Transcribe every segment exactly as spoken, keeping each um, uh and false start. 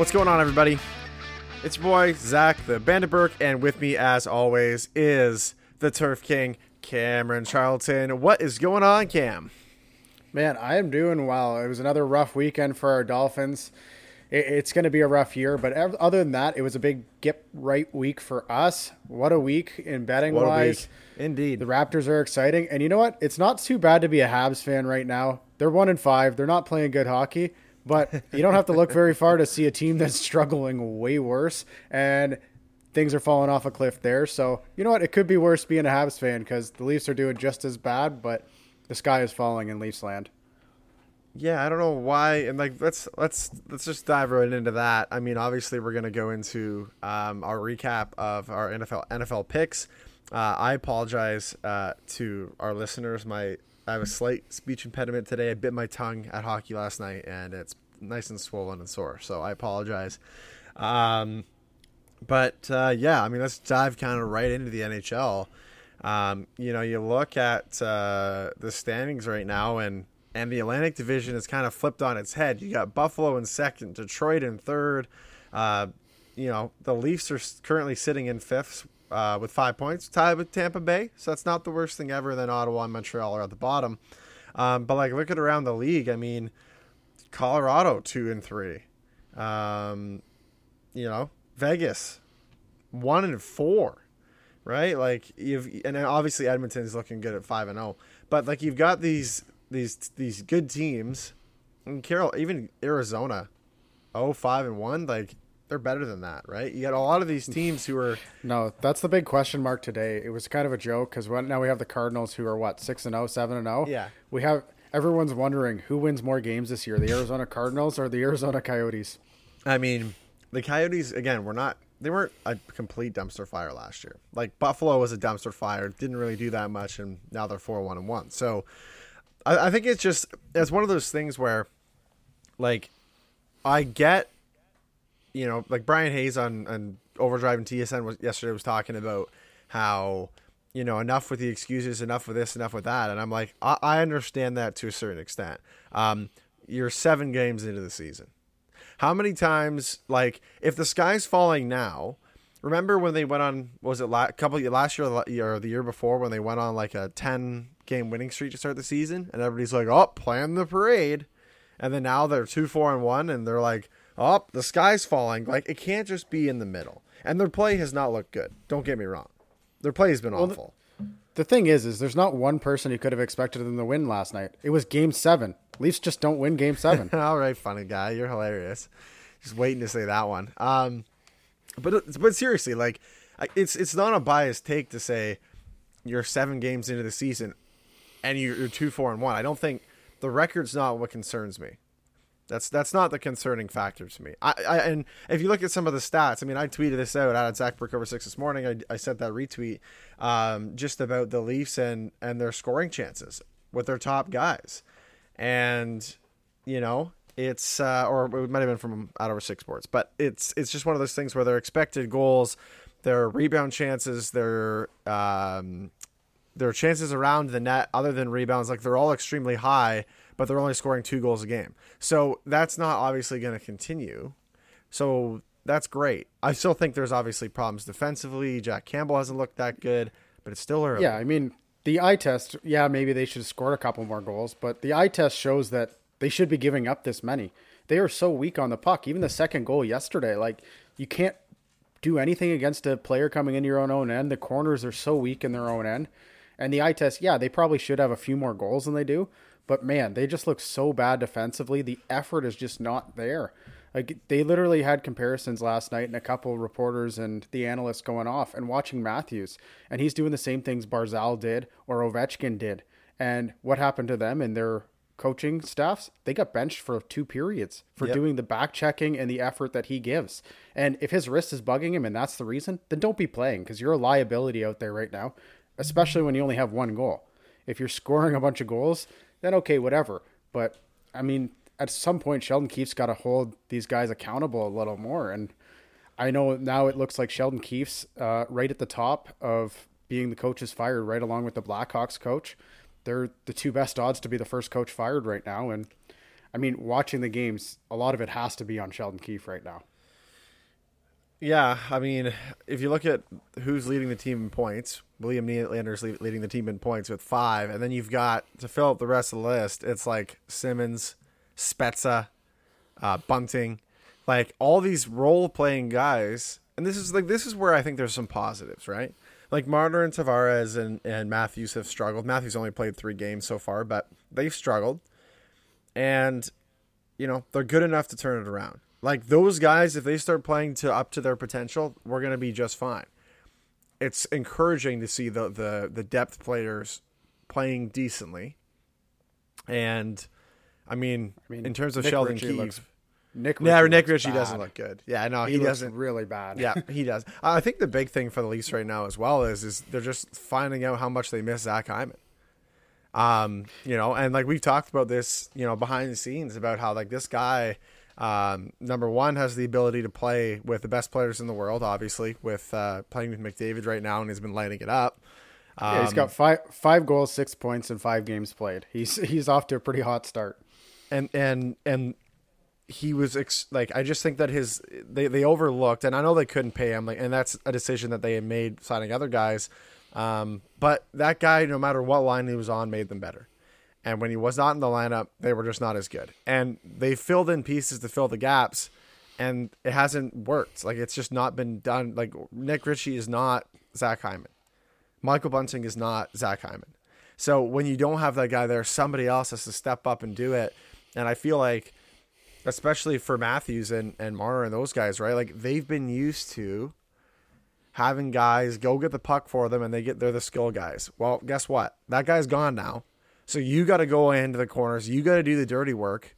What's going on, everybody? It's your boy, Zach the Bandit Burke, and with me, as always, is the Turf King, Cameron Charlton. What is going on, Cam? Man, I am doing well. It was another rough weekend for our Dolphins. It's going to be a rough year, but other than that, it was a big get right week for us. What a week in betting what wise. A week. Indeed. The Raptors are exciting. And you know what? It's not too bad to be a Habs fan right now. They're one and five. They're not playing good hockey, but you don't have to look very far to see a team that's struggling way worse. And things are falling off a cliff there. So you know what? It could be worse being a Habs fan because the Leafs are doing just as bad, but the sky is falling in Leafs land. Yeah, I don't know why, and like let's let's let's just dive right into that. I mean, obviously we're gonna go into um, our recap of our N F L N F L picks. Uh, I apologize uh, to our listeners. My I have a slight speech impediment today. I bit my tongue at hockey last night, and it's nice and swollen and sore. So I apologize. Um, but uh, yeah, I mean, let's dive kind of right into the N H L. Um, you know, you look at uh, the standings right now, and. And the Atlantic Division is kind of flipped on its head. You got Buffalo in second, Detroit in third. Uh, you know, the Leafs are currently sitting in fifth uh, with five points, tied with Tampa Bay. So that's not the worst thing ever. Then Ottawa and Montreal are at the bottom. Um, but, like, look at around the league. I mean, Colorado, two and three. Um, you know, Vegas, one and four, right? Like, you've, and then obviously Edmonton's looking good at five and oh. But, like, you've got these. These these good teams, and Carol, even Arizona, oh five and one, like they're better than that, right? You got a lot of these teams who are no, that's the big question mark today. It was kind of a joke because right now we have the Cardinals who are what six and oh, seven and oh. Yeah, we have everyone's wondering who wins more games this year, the Arizona Cardinals or the Arizona Coyotes. I mean, the Coyotes again were not they weren't a complete dumpster fire last year. Like Buffalo was a dumpster fire, didn't really do that much, and now they're four one and one. So. I think it's just, it's one of those things where, like, I get, you know, like Brian Hayes on, on Overdrive and T S N was, yesterday was talking about how, you know, enough with the excuses, enough with this, enough with that. And I'm like, I, I understand that to a certain extent. Um, you're seven games into the season. How many times, like, if the sky's falling now, remember when they went on, was it la- a couple last year or the year before when they went on like a ten game winning streak to start the season and everybody's like, oh, plan the parade. And then now they're two, four and one. And they're like, oh, the sky's falling. Like it can't just be in the middle. And their play has not looked good. Don't get me wrong. Their play has been well, awful. The, the thing is, is there's not one person who could have expected them to win last night. It was game seven. Leafs just don't win game seven. All right. Funny guy. You're hilarious. Just waiting to say that one. Um, But but seriously, like it's it's not a biased take to say you're seven games into the season and you're two four and one. I don't think the record's not what concerns me. That's that's not the concerning factor to me. I, I and if you look at some of the stats, I mean, I tweeted this out at Zach Burke over six this morning. I I sent that retweet um, just about the Leafs and and their scoring chances with their top guys, and you know. It's uh, or it might have been from out over six sports, but it's it's just one of those things where their expected goals, their rebound chances, their um, their chances around the net, other than rebounds, like they're all extremely high, but they're only scoring two goals a game. So that's not obviously going to continue. So that's great. I still think there's obviously problems defensively. Jack Campbell hasn't looked that good, but it's still early. Yeah, I mean the eye test. Yeah, maybe they should have scored a couple more goals, but the eye test shows that. They should be giving up this many. They are so weak on the puck. Even the second goal yesterday, like you can't do anything against a player coming into your own own end. The corners are so weak in their own end. And the eye test, yeah, they probably should have a few more goals than they do. But man, they just look so bad defensively. The effort is just not there. Like they literally had comparisons last night and a couple of reporters and the analysts going off and watching Matthews. And he's doing the same things Barzal did or Ovechkin did. And what happened to them in their coaching staffs, they got benched for two periods for yep. doing the back checking and the effort that he gives. And if his wrist is bugging him and that's the reason, then don't be playing because you're a liability out there right now, especially when you only have one goal. If you're scoring a bunch of goals, then okay, whatever. But I mean, at some point, Sheldon Keefe's got to hold these guys accountable a little more. And I know now it looks like Sheldon Keefe's uh, right at the top of being the coaches fired right along with the Blackhawks coach. They're the two best odds to be the first coach fired right now. And I mean, watching the games, a lot of it has to be on Sheldon Keefe right now. Yeah, I mean, if you look at who's leading the team in points, William Nylander's leading the team in points with five, and then you've got, to fill up the rest of the list, it's like Simmons, Spezza, uh, Bunting, like all these role-playing guys, and this is like this is where I think there's some positives, right? Like Marner and Tavares and, and Matthews have struggled. Matthews only played three games so far, but they've struggled, and you know they're good enough to turn it around. Like those guys, if they start playing to up to their potential, we're going to be just fine. It's encouraging to see the, the, the depth players playing decently. And I mean, I mean in terms of Nick Sheldon Ritchie Keefe, looks, Nick Ritchie, yeah, Nick Ritchie bad. doesn't look good. Yeah, no, he, he looks doesn't really bad. Yeah, he does. I think the big thing for the Leafs right now as well is, is they're just finding out how much they miss Zach Hyman. Um, you know, and like we've talked about this, you know, behind the scenes about how like this guy, Um, number one, has the ability to play with the best players in the world, obviously, with uh, playing with McDavid right now, and he's been lighting it up. Um, yeah, he's got five five goals, six points, in five games played. He's he's off to a pretty hot start. And and and he was ex- like, I just think that his they, they overlooked, and I know they couldn't pay him, like, and that's a decision that they had made signing other guys. Um, but that guy, no matter what line he was on, made them better. And when he was not in the lineup, they were just not as good. And they filled in pieces to fill the gaps, and it hasn't worked. Like, it's just not been done. Like, Nick Ritchie is not Zach Hyman. Michael Bunting is not Zach Hyman. So when you don't have that guy there, somebody else has to step up and do it. And I feel like, especially for Matthews and, and Marner and those guys, right? Like, they've been used to having guys go get the puck for them, and they get they're the skill guys. Well, guess what? That guy's gone now. So you got to go into the corners. You got to do the dirty work.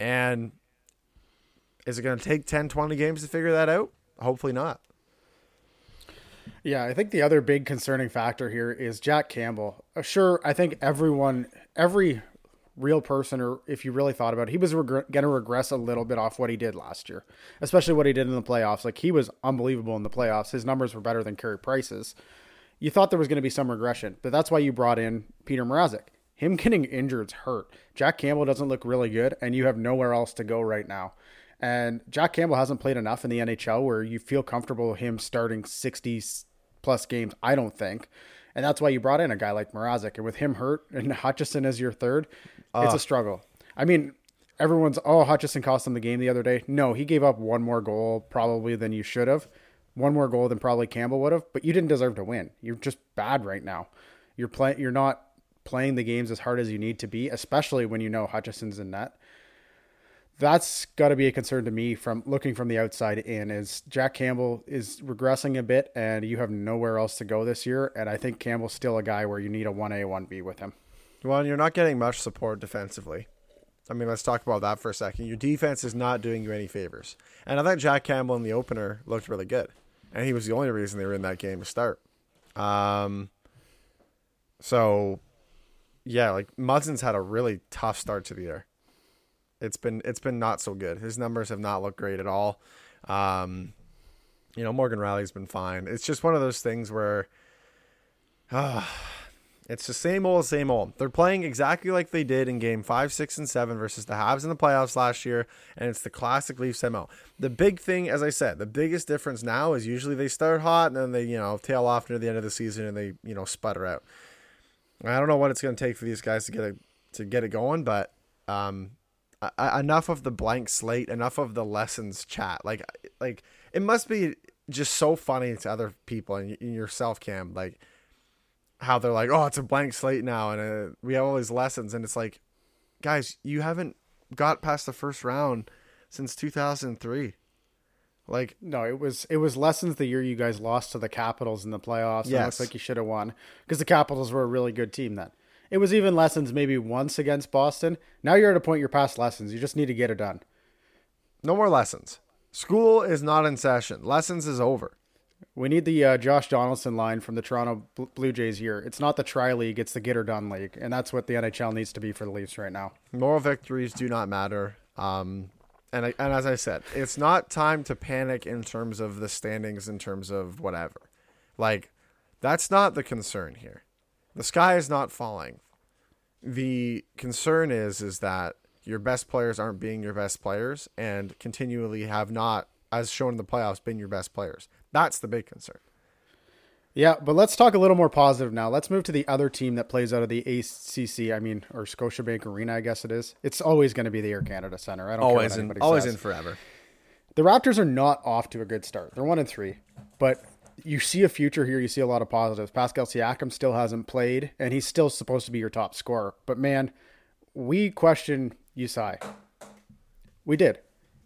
And is it going to take ten, twenty games to figure that out? Hopefully not. Yeah, I think the other big concerning factor here is Jack Campbell. Sure, I think everyone, every real person, or if you really thought about it, he was reg- going to regress a little bit off what he did last year, especially what he did in the playoffs. Like, he was unbelievable in the playoffs. His numbers were better than Carey Price's. You thought there was going to be some regression, but that's why you brought in Peter Mrazek. Him getting injured hurt. Jack Campbell doesn't look really good, and you have nowhere else to go right now. And Jack Campbell hasn't played enough in the N H L where you feel comfortable him starting sixty-plus games, I don't think. And that's why you brought in a guy like Mrazek. And with him hurt and Hutchison as your third, uh, it's a struggle. I mean, everyone's, oh, Hutchison cost him the game the other day. No, he gave up one more goal probably than you should have. One more goal than probably Campbell would have. But you didn't deserve to win. You're just bad right now. You're play, You're not... playing the games as hard as you need to be, especially when you know Hutchison's in net. That's got to be a concern to me from looking from the outside in, is Jack Campbell is regressing a bit, and you have nowhere else to go this year. And I think Campbell's still a guy where you need a one A, one B with him. Well, you're not getting much support defensively. I mean, let's talk about that for a second. Your defense is not doing you any favors. And I thought Jack Campbell in the opener looked really good. And he was the only reason they were in that game to start. Um, so... Yeah, like Muzzin's had a really tough start to the year. It's been it's been not so good. His numbers have not looked great at all. Um, you know, Morgan Riley's been fine. It's just one of those things where uh, it's the same old, same old. They're playing exactly like they did in game five, six, and seven versus the Habs in the playoffs last year, and it's the classic Leafs M O. The big thing, as I said, the biggest difference now is usually they start hot and then they, you know, tail off near the end of the season and they, you know, sputter out. I don't know what it's going to take for these guys to get it, to get it going, but um, I, enough of the blank slate, enough of the lessons chat. Like, like it must be just so funny to other people and yourself, Cam, like how they're like, oh, it's a blank slate now, and uh, we have all these lessons, and it's like, guys, you haven't got past the first round since two thousand three. Like, no, it was it was lessons the year you guys lost to the Capitals in the playoffs. Yes. It looks like you should have won because the Capitals were a really good team then. It was even lessons maybe once against Boston. Now you're at a point you're past lessons. You just need to get it done. No more lessons. School is not in session. Lessons is over. We need the uh, Josh Donaldson line from the Toronto Blue Jays year. It's not the try league. It's the get or done league. And that's what the N H L needs to be for the Leafs right now. Moral victories do not matter. Um And, I, and as I said, it's not time to panic in terms of the standings, in terms of whatever. Like, that's not the concern here. The sky is not falling. The concern is, is that your best players aren't being your best players and continually have not as shown in the playoffs, been your best players. That's the big concern. Yeah, but let's talk a little more positive now. Let's move to the other team that plays out of the A C C, I mean, or Scotiabank Arena, I guess it is. It's always going to be the Air Canada Centre. I don't always care what anybody in, always says. In forever. The Raptors are not off to a good start. They're one and three, but you see a future here. You see a lot of positives. Pascal Siakam still hasn't played, and he's still supposed to be your top scorer. But, man, we questioned Usai. We did.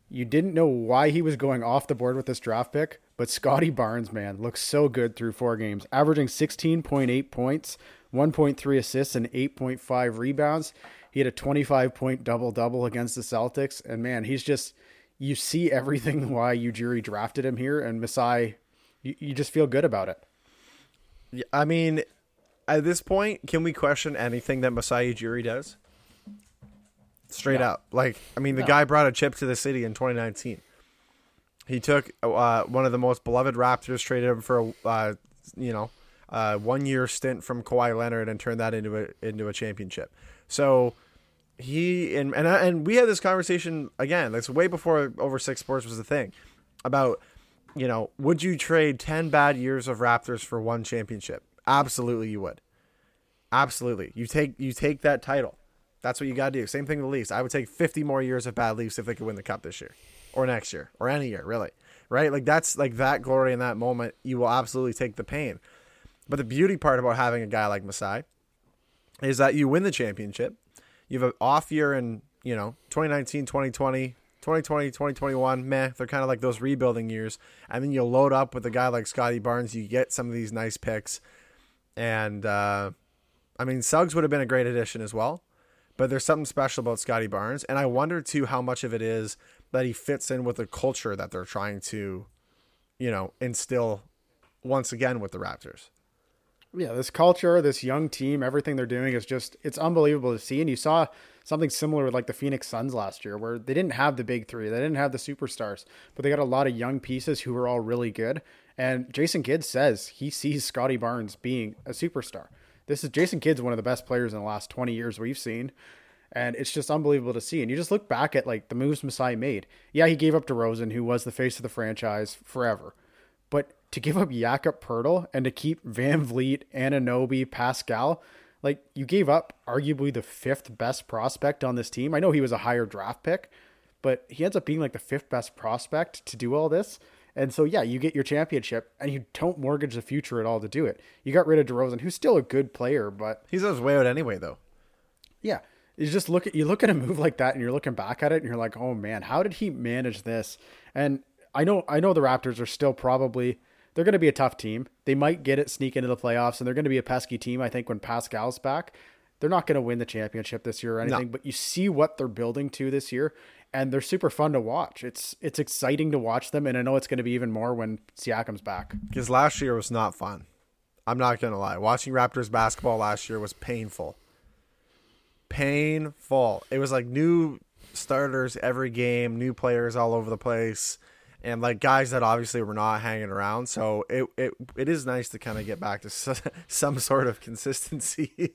You didn't know why he was going off the board with this draft pick, but Scotty Barnes, man, looks so good through four games, averaging sixteen point eight points, one point three assists, and eight point five rebounds. He had a twenty-five point double-double against the Celtics, and, man, he's just... You see everything why Ujiri drafted him here, and Masai, you, you just feel good about it. Yeah, I mean, at this point, can we question anything that Masai Ujiri does? Straight no. up. Like, I mean, the no. guy brought a chip to the city in twenty nineteen. He took uh, one of the most beloved Raptors, traded him for a uh, you know uh, one-year stint from Kawhi Leonard, and turned that into a, into a championship. So... He and and, I, and we had this conversation again. That's way before Over Six Sports was a thing. About, you know, would you trade ten bad years of Raptors for one championship? Absolutely, you would. Absolutely, you take you take that title. That's what you got to do. Same thing with the Leafs. I would take fifty more years of bad Leafs if they could win the cup this year, or next year, or any year, really. Right? Like that's like that glory in that moment. You will absolutely take the pain. But the beauty part about having a guy like Masai is that you win the championship. You have an off year in, you know, twenty nineteen, twenty twenty, twenty twenty, twenty twenty-one. Meh, they're kind of like those rebuilding years. And then you load up with a guy like Scotty Barnes. You get some of these nice picks. And, uh, I mean, Suggs would have been a great addition as well. But there's something special about Scotty Barnes. And I wonder, too, how much of it is that he fits in with the culture that they're trying to, you know, instill once again with the Raptors. Yeah, this culture, this young team, everything they're doing is just, it's unbelievable to see. And you saw something similar with like the Phoenix Suns last year where they didn't have the big three. They didn't have the superstars, but they got a lot of young pieces who were all really good. And Jason Kidd says he sees Scotty Barnes being a superstar. This is Jason Kidd's one of the best players in the last twenty years we've seen. And it's just unbelievable to see. And you just look back at like the moves Masai made. Yeah, he gave up DeRozan, who was the face of the franchise forever. But to give up Jakob Poeltl and to keep Van Vliet, Anunoby, Pascal, like you gave up arguably the fifth best prospect on this team. I know he was a higher draft pick, but he ends up being like the fifth best prospect to do all this. And so, yeah, you get your championship and you don't mortgage the future at all to do it. You got rid of DeRozan, who's still a good player, but he's on his way out anyway, though. Yeah. You just look at, you look at a move like that and you're looking back at it and you're like, oh man, how did he manage this? And I know, I know the Raptors are still probably, they're going to be a tough team. They might get it, sneak into the playoffs, and they're going to be a pesky team. I think when Pascal's back, they're not going to win the championship this year or anything, no. but you see what they're building to this year, and they're super fun to watch. It's, it's exciting to watch them. And I know it's going to be even more when Siakam's back. Because last year was not fun. I'm not going to lie. Watching Raptors basketball last year was painful. Painful. It was like new starters every game, new players all over the place. And like guys that obviously were not hanging around. So it it, it is nice to kind of get back to some sort of consistency.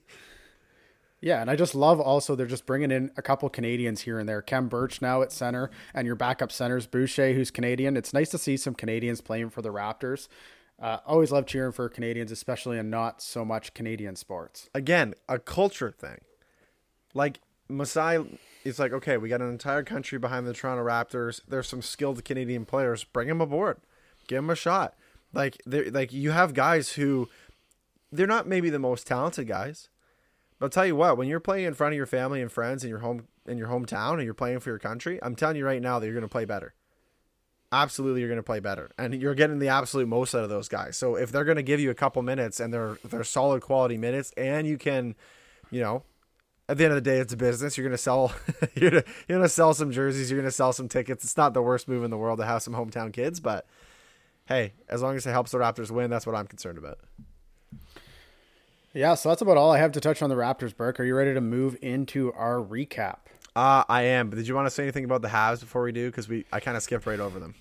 Yeah. And I just love also, they're just bringing in a couple Canadians here and there. Kem Birch now at center, and your backup center's Boucher, who's Canadian. It's nice to see some Canadians playing for the Raptors. Uh, always love cheering for Canadians, especially in not so much Canadian sports. Again, a culture thing. Like Masai, it's like, okay, we got an entire country behind the Toronto Raptors. There's some skilled Canadian players. Bring them aboard. Give them a shot. Like, like you have guys who, they're not maybe the most talented guys, but I'll tell you what, when you're playing in front of your family and friends in your home, in your hometown, and you're playing for your country, I'm telling you right now that you're going to play better. Absolutely, you're going to play better. And you're getting the absolute most out of those guys. So if they're going to give you a couple minutes and they're they're solid quality minutes and you can, you know, at the end of the day, it's a business. You're gonna sell, you're gonna, you're gonna sell some jerseys. You're gonna sell some tickets. It's not the worst move in the world to have some hometown kids, but hey, as long as it helps the Raptors win, that's what I'm concerned about. Yeah, so that's about all I have to touch on the Raptors. Burke, are you ready to move into our recap? Uh, I am. But did you want to say anything about the Habs before we do? Because we, I kind of skipped right over them.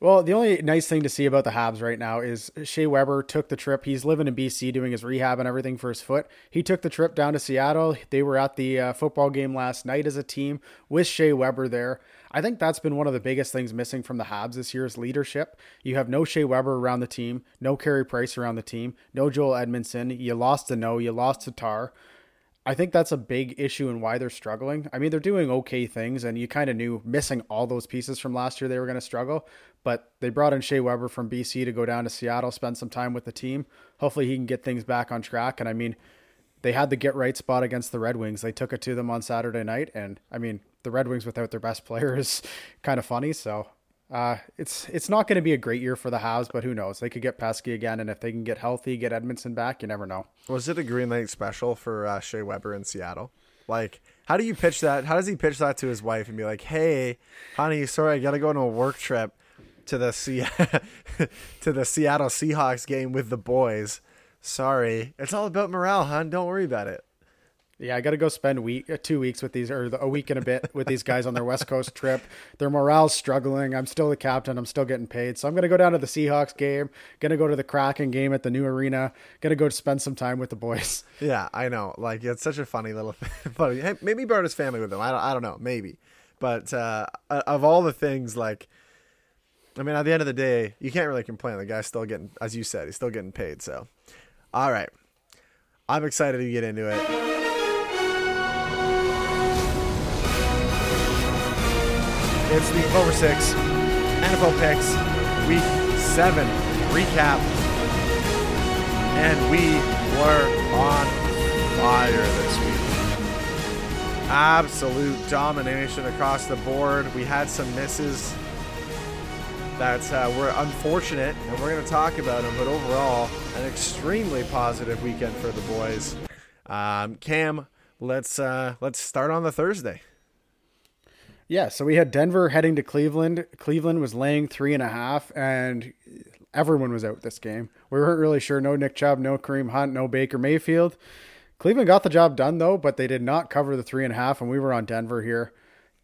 Well, the only nice thing to see about the Habs right now is Shea Weber took the trip. He's living in B C doing his rehab and everything for his foot. He took the trip down to Seattle. They were at the uh, football game last night as a team with Shea Weber there. I think that's been one of the biggest things missing from the Habs this year is leadership. You have no Shea Weber around the team, no Carey Price around the team, no Joel Edmondson. You lost to No, you lost to Tar. I think that's a big issue and why they're struggling. I mean, they're doing okay things, and you kind of knew missing all those pieces from last year they were going to struggle, but they brought in Shea Weber from B C to go down to Seattle, spend some time with the team. Hopefully he can get things back on track. And I mean, they had the get right spot against the Red Wings. They took it to them on Saturday night. And I mean, the Red Wings without their best player is kind of funny. So uh, it's it's not going to be a great year for the Habs, but who knows? They could get pesky again. And if they can get healthy, get Edmondson back, you never know. Was it a Green Lake special for uh, Shea Weber in Seattle? Like, how do you pitch that? How does he pitch that to his wife and be like, hey, honey, sorry, I got to go on a work trip to the C- to the Seattle Seahawks game with the boys. Sorry, it's all about morale, hon. Don't worry about it. Yeah, I got to go spend week, two weeks with these, or a week and a bit with these guys on their West Coast trip. Their morale's struggling. I'm still the captain. I'm still getting paid. So I'm going to go down to the Seahawks game, going to go to the Kraken game at the new arena, going to go spend some time with the boys. Yeah, I know. Like, it's such a funny little thing. Funny. Hey, maybe he brought his family with him. I don't, I don't know. Maybe. But uh, of all the things, like, I mean, at the end of the day, you can't really complain. The guy's still getting, as you said, he's still getting paid. So. All right. I'm excited to get into it. It's the Over Six N F L Picks Week seven recap. And we were on fire this week. Absolute domination across the board. We had some misses that uh, were unfortunate, and we're going to talk about them, but overall, an extremely positive weekend for the boys. Um, Cam, let's uh, let's start on the Thursday. Yeah, so we had Denver heading to Cleveland. Cleveland was laying three and a half, and everyone was out this game. We weren't really sure. No Nick Chubb, no Kareem Hunt, no Baker Mayfield. Cleveland got the job done, though, but they did not cover the three and a half, and we were on Denver here.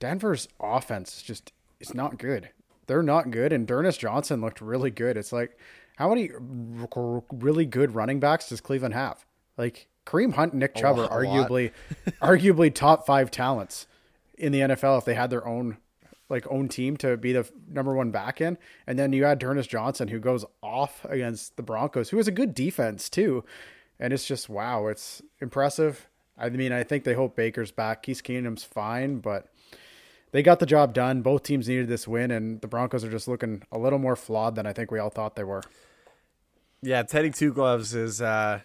Denver's offense just is not good. They're not good, and D'Ernest Johnson looked really good. It's like, how many really good running backs does Cleveland have? Like, Kareem Hunt and Nick Chubb are arguably, arguably top five talents in the N F L if they had their own, like, own team to be the number one back in. And then you add D'Ernest Johnson, who goes off against the Broncos, who is a good defense too. And it's just, wow, it's impressive. I mean, I think they hope Baker's back. Keith Keenum's fine, but they got the job done. Both teams needed this win, and the Broncos are just looking a little more flawed than I think we all thought they were. Yeah, Teddy Two Gloves is uh,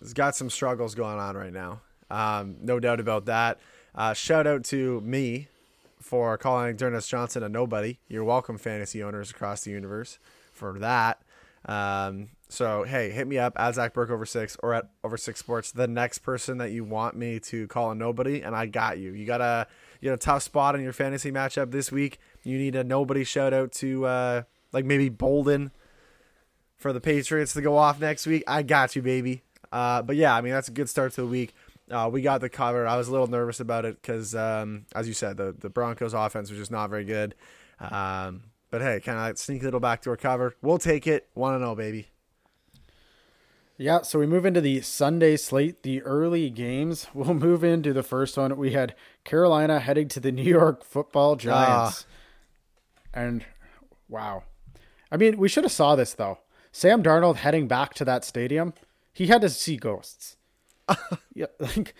has got some struggles going on right now. Um, no doubt about that. Uh, shout out to me for calling D'Ernest Johnson a nobody. You're welcome, fantasy owners across the universe, for that. Um, so, hey, hit me up at Zach Burke Over Six or at Over Six Sports. The next person that you want me to call a nobody, and I got you. You got to... You know, tough spot in your fantasy matchup this week. You need a nobody shout out to uh, like maybe Bolden for the Patriots to go off next week. I got you, baby. Uh, but yeah, I mean, that's a good start to the week. Uh, we got the cover. I was a little nervous about it because, um, as you said, the, the Broncos offense was just not very good. Um, but hey, kind of like sneak little backdoor cover. We'll take it. one and oh, baby. Yeah, so we move into the Sunday slate, the early games. We'll move into the first one. We had Carolina heading to the New York Football Giants. Uh, and wow. I mean, we should have saw this, though. Sam Darnold heading back to that stadium, he had to see ghosts. yeah, like,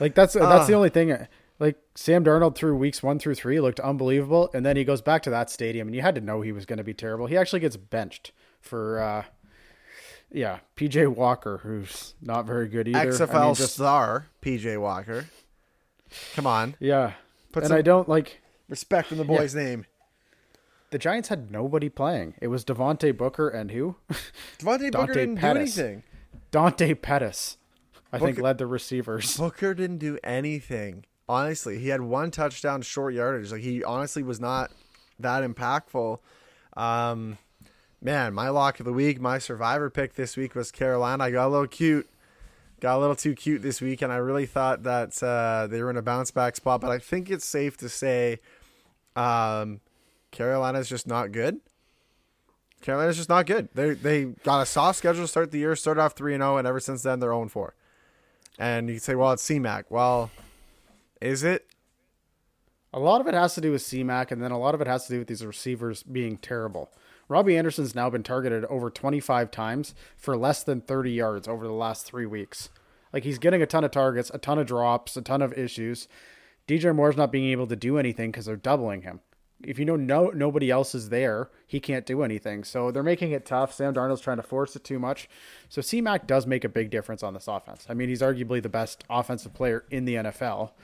like that's that's uh, the only thing. Like, Sam Darnold through weeks one through three looked unbelievable, and then he goes back to that stadium, and you had to know he was going to be terrible. He actually gets benched for... uh Yeah, P J. Walker, who's not very good either. X F L I mean, just... star, P J. Walker. Come on. Yeah. Put and I don't like... Respect in the boy's yeah. name. The Giants had nobody playing. It was Devontae Booker and who? Devontae Booker didn't Pettis. do anything. Dante Pettis, I Booker... think, led the receivers. Booker didn't do anything. Honestly, he had one touchdown short yardage. Like, he honestly was not that impactful. Um... Man, my lock of the week, my survivor pick this week was Carolina. I got a little cute, got a little too cute this week, and I really thought that uh, they were in a bounce-back spot, but I think it's safe to say um, Carolina's just not good. Carolina's just not good. They they got a soft schedule to start the year, start off three and oh, and ever since then, they're oh and four. And you can say, well, it's C Mac. Well, is it? A lot of it has to do with C-Mac, and then a lot of it has to do with these receivers being terrible. Robbie Anderson's now been targeted over twenty-five times for less than thirty yards over the last three weeks. Like, he's getting a ton of targets, a ton of drops, a ton of issues. D J Moore's not being able to do anything because they're doubling him. If you know no nobody else is there, he can't do anything. So they're making it tough. Sam Darnold's trying to force it too much. So C-Mac does make a big difference on this offense. I mean, he's arguably the best offensive player in the N F L.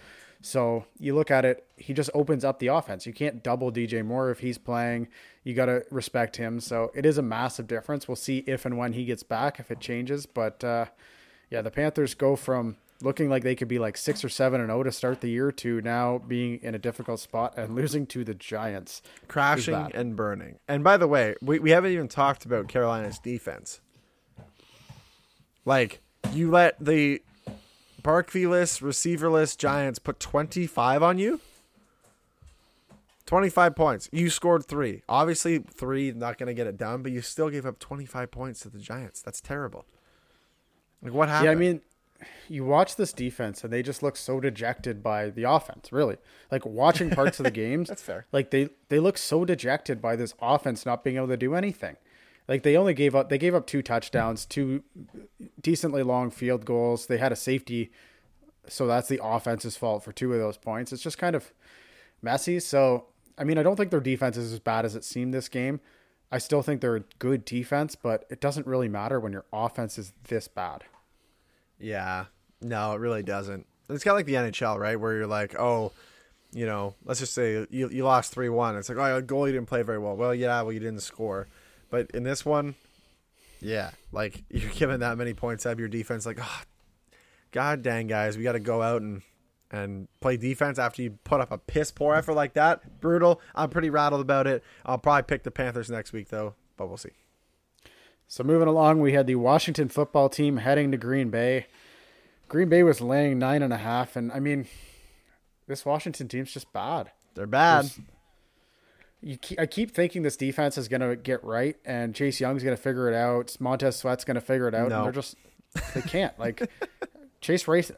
So you look at it, he just opens up the offense. You can't double D J Moore if he's playing. You got to respect him. So it is a massive difference. We'll see if and when he gets back, if it changes. But uh, yeah, the Panthers go from looking like they could be like six or seven and oh to start the year to now being in a difficult spot and losing to the Giants. Crashing and burning. And by the way, we, we haven't even talked about Carolina's defense. Like, you let the Barkley-less, receiver-less Giants put twenty-five on you? twenty-five points. You scored three. Obviously, three, not going to get it done, but you still gave up twenty-five points to the Giants. That's terrible. Like, what happened? Yeah, I mean, you watch this defense and they just look so dejected by the offense, really. Like, watching parts of the games, that's fair. Like, they they look so dejected by this offense not being able to do anything. Like, they only gave up they gave up two touchdowns, two decently long field goals. They had a safety, so that's the offense's fault for two of those points. It's just kind of messy. So, I mean, I don't think their defense is as bad as it seemed this game. I still think they're a good defense, but it doesn't really matter when your offense is this bad. Yeah, no, it really doesn't. It's kind of like the N H L, right? Where you're like, oh, you know, let's just say you you lost three one. It's like, oh, goalie didn't play very well. Well, yeah, well, you didn't score. But in this one, yeah, like, you're giving that many points out of your defense. Like, oh, god dang, guys, we got to go out and, and play defense after you put up a piss-poor effort like that. Brutal. I'm pretty rattled about it. I'll probably pick the Panthers next week, though, but we'll see. So moving along, we had the Washington football team heading to Green Bay. Green Bay was laying nine and a half, and I mean, this Washington team's just bad. They're bad. There's, you keep, I keep thinking this defense is going to get right, and Chase Young's going to figure it out. Montez Sweat's going to figure it out. No. And they're just, they can't. Like, Chase Race,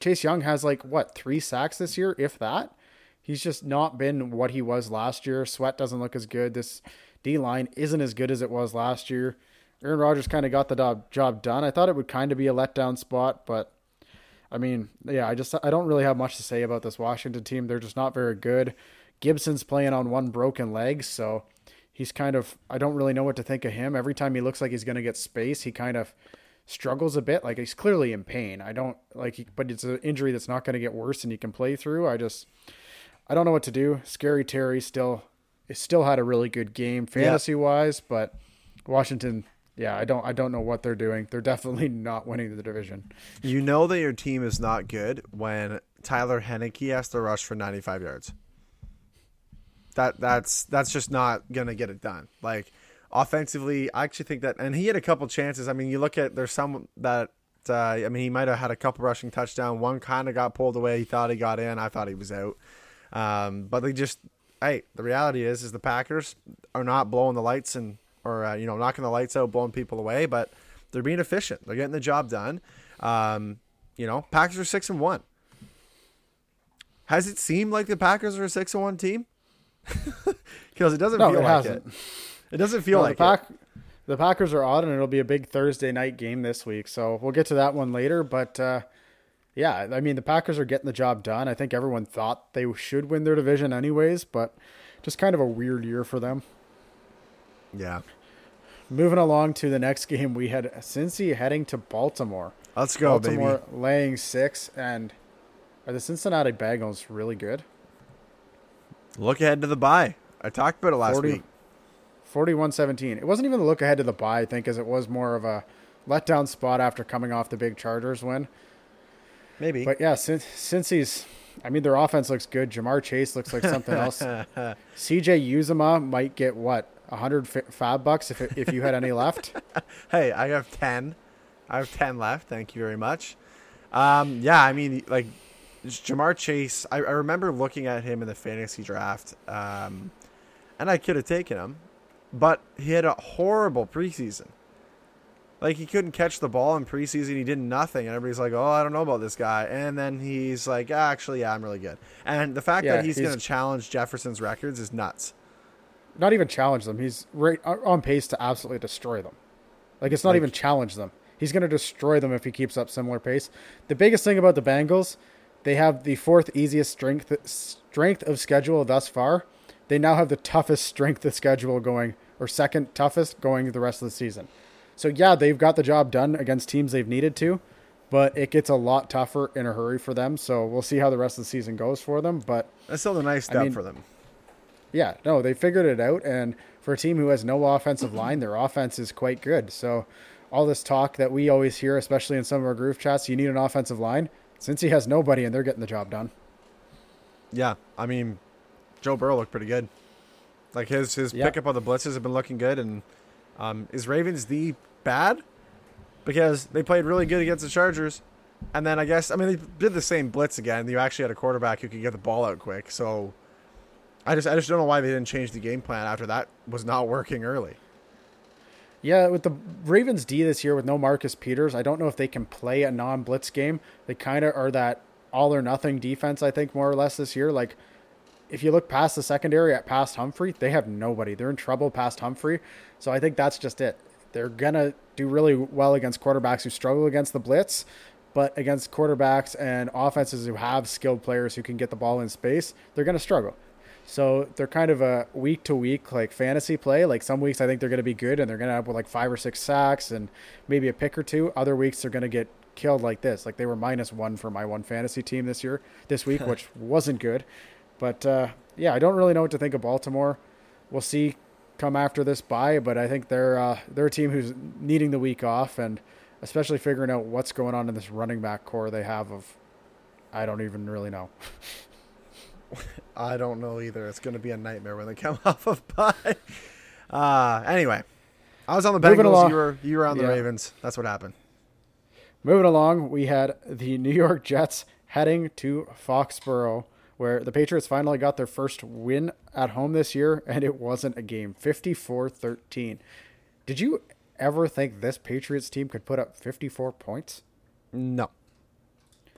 Chase Young has like what three sacks this year, if that. He's just not been what he was last year. Sweat doesn't look as good. This D-line isn't as good as it was last year. Aaron Rodgers kind of got the job done. I thought it would kind of be a letdown spot, but I mean, yeah, I just I don't really have much to say about this Washington team. They're just not very good. Gibson's playing on one broken leg, so he's kind of, I don't really know what to think of him. Every time he looks like he's going to get space, he kind of struggles a bit. Like, he's clearly in pain. I don't like, he, but it's an injury that's not going to get worse and he can play through. I just, I don't know what to do. Scary Terry still. It still had a really good game fantasy wise, yeah. But Washington, yeah, I don't, I don't know what they're doing. They're definitely not winning the division. You know that your team is not good when Tyler Heinicke has to rush for ninety-five yards. That that's, that's just not going to get it done. Like, offensively, I actually think that, and he had a couple chances. I mean, you look at, there's some that, uh, I mean, he might've had a couple rushing touchdowns. One kind of got pulled away. He thought he got in. I thought he was out. Um, but they just, Hey, the reality is, is the Packers are not blowing the lights and, or, uh, you know, knocking the lights out, blowing people away, but they're being efficient. They're getting the job done. Um, you know, Packers are six and one. Has it seemed like the Packers are a six and one team? Because it doesn't no, feel it like hasn't. it. It doesn't feel no, like the Pack- it. The Packers are odd, and it'll be a big Thursday night game this week. So we'll get to that one later, but, uh, yeah, I mean, the Packers are getting the job done. I think everyone thought they should win their division anyways, but just kind of a weird year for them. Yeah. Moving along to the next game, we had Cincy heading to Baltimore. Let's go, Baltimore baby. Laying six, and are the Cincinnati Bengals really good? Look ahead to the bye. I talked about it last forty, week. forty-one seventeen. It wasn't even a look ahead to the bye, I think, as it was more of a letdown spot after coming off the big Chargers win. Maybe. But yeah, since since he's, I mean, their offense looks good. Jamar Chase looks like something else. C J Uzomah might get what, a hundred fab bucks if it, if you had any left. Hey, I have ten. I have ten left. Thank you very much. Um, yeah, I mean, like Jamar Chase. I, I remember looking at him in the fantasy draft, um, and I could have taken him, but he had a horrible preseason. Like, he couldn't catch the ball in preseason. He did nothing. And everybody's like, oh, I don't know about this guy. And then he's like, actually, yeah, I'm really good. And the fact yeah, that he's, he's going to challenge Jefferson's records is nuts. Not even challenge them. He's right on pace to absolutely destroy them. Like, it's not like, even challenge them. He's going to destroy them if he keeps up similar pace. The biggest thing about the Bengals, they have the fourth easiest strength strength of schedule thus far. They now have the toughest strength of schedule going, or second toughest going the rest of the season. So yeah, they've got the job done against teams they've needed to, but it gets a lot tougher in a hurry for them. So we'll see how the rest of the season goes for them. But that's still a nice step I mean, for them. Yeah, no, they figured it out. And for a team who has no offensive line, their offense is quite good. So all this talk that we always hear, especially in some of our group chats, you need an offensive line. Since he has nobody, and they're getting the job done. Yeah, I mean, Joe Burrow looked pretty good. Like, his his yeah. pickup on the blitzes have been looking good. And um, is Ravens the bad? Because they played really good against the Chargers. And then I guess, I mean, they did the same blitz again. You actually had a quarterback who could get the ball out quick. So I just I just don't know why they didn't change the game plan after that was not working early. Yeah, with the Ravens D this year with no Marcus Peters, I don't know if they can play a non-blitz game. They kind of are that all-or-nothing defense, I think, more or less this year. Like, if you look past the secondary at past Humphrey, they have nobody. They're in trouble past Humphrey. So I think that's just it. They're going to do really well against quarterbacks who struggle against the blitz, but against quarterbacks and offenses who have skilled players who can get the ball in space, they're going to struggle. So they're kind of a week to week, like fantasy play. Like some weeks I think they're going to be good and they're going to have with like five or six sacks and maybe a pick or two. Other weeks they're going to get killed like this. Like they were minus one for my one fantasy team this year, this week, which wasn't good. But uh, yeah, I don't really know what to think of Baltimore. We'll see come after this bye, but I think they're, uh, they're a team who's needing the week off and especially figuring out what's going on in this running back core they have of, I don't even really know. I don't know either. It's going to be a nightmare when they come off of bye. Uh, anyway, I was on the Bengals. You were, you were on the yeah. Ravens. That's what happened. Moving along, we had the New York Jets heading to Foxborough, where the Patriots finally got their first win at home this year, and it wasn't a game. fifty-four thirteen. Did you ever think this Patriots team could put up fifty-four points? No.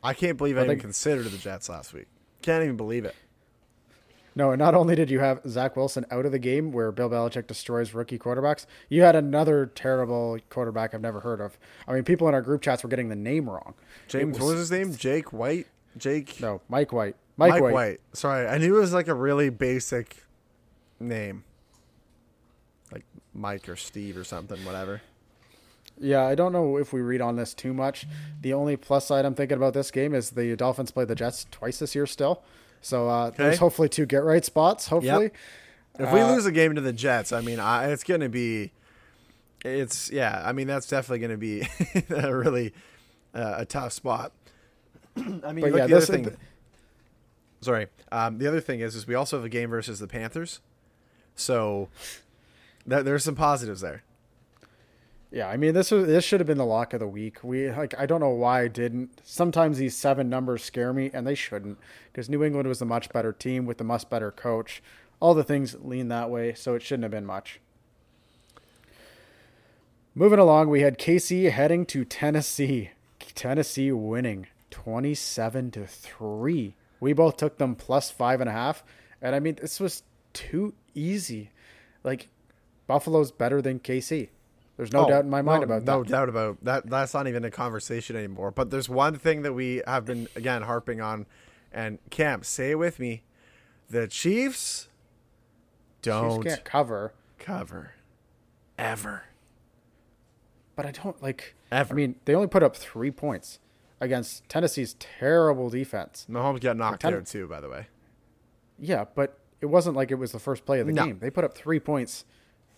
I can't believe I, I even think... considered the Jets last week. Can't even believe it. No, and not only did you have Zach Wilson out of the game where Bill Belichick destroys rookie quarterbacks, you had another terrible quarterback I've never heard of. I mean, people in our group chats were getting the name wrong. James, was, what was his name? Jake White? Jake? No, Mike White. Mike, Mike White. White. Sorry, I knew it was like a really basic name. Like Mike or Steve or something, whatever. Yeah, I don't know if we read on this too much. The only plus side I'm thinking about this game is the Dolphins play the Jets twice this year still. So uh, okay. There's hopefully two get right spots, hopefully. Yep. If we uh, lose a game to the Jets, I mean, I, it's going to be – it's yeah, I mean, that's definitely going to be a really uh, a tough spot. I mean, look, yeah, the other thing th- – sorry. Um, the other thing is is we also have a game versus the Panthers. So th- there's some positives there. Yeah, I mean, this was, this should have been the lock of the week. We like I don't know why I didn't. Sometimes these seven numbers scare me, and they shouldn't, because New England was a much better team with a much better coach. All the things lean that way, so it shouldn't have been much. Moving along, we had K C heading to Tennessee. Tennessee winning twenty-seven to three. We both took them plus five and a half, and I mean, this was too easy. Like, Buffalo's better than K C. There's no oh, doubt in my mind no, about that. No doubt about that. That's not even a conversation anymore. But there's one thing that we have been, again, harping on. And, Cam, say it with me. The Chiefs don't Chiefs can't cover. Cover. Ever. But I don't, like, ever. I mean, they only put up three points against Tennessee's terrible defense. Mahomes got knocked ten- out, too, by the way. Yeah, but it wasn't like it was the first play of the no. game. They put up three points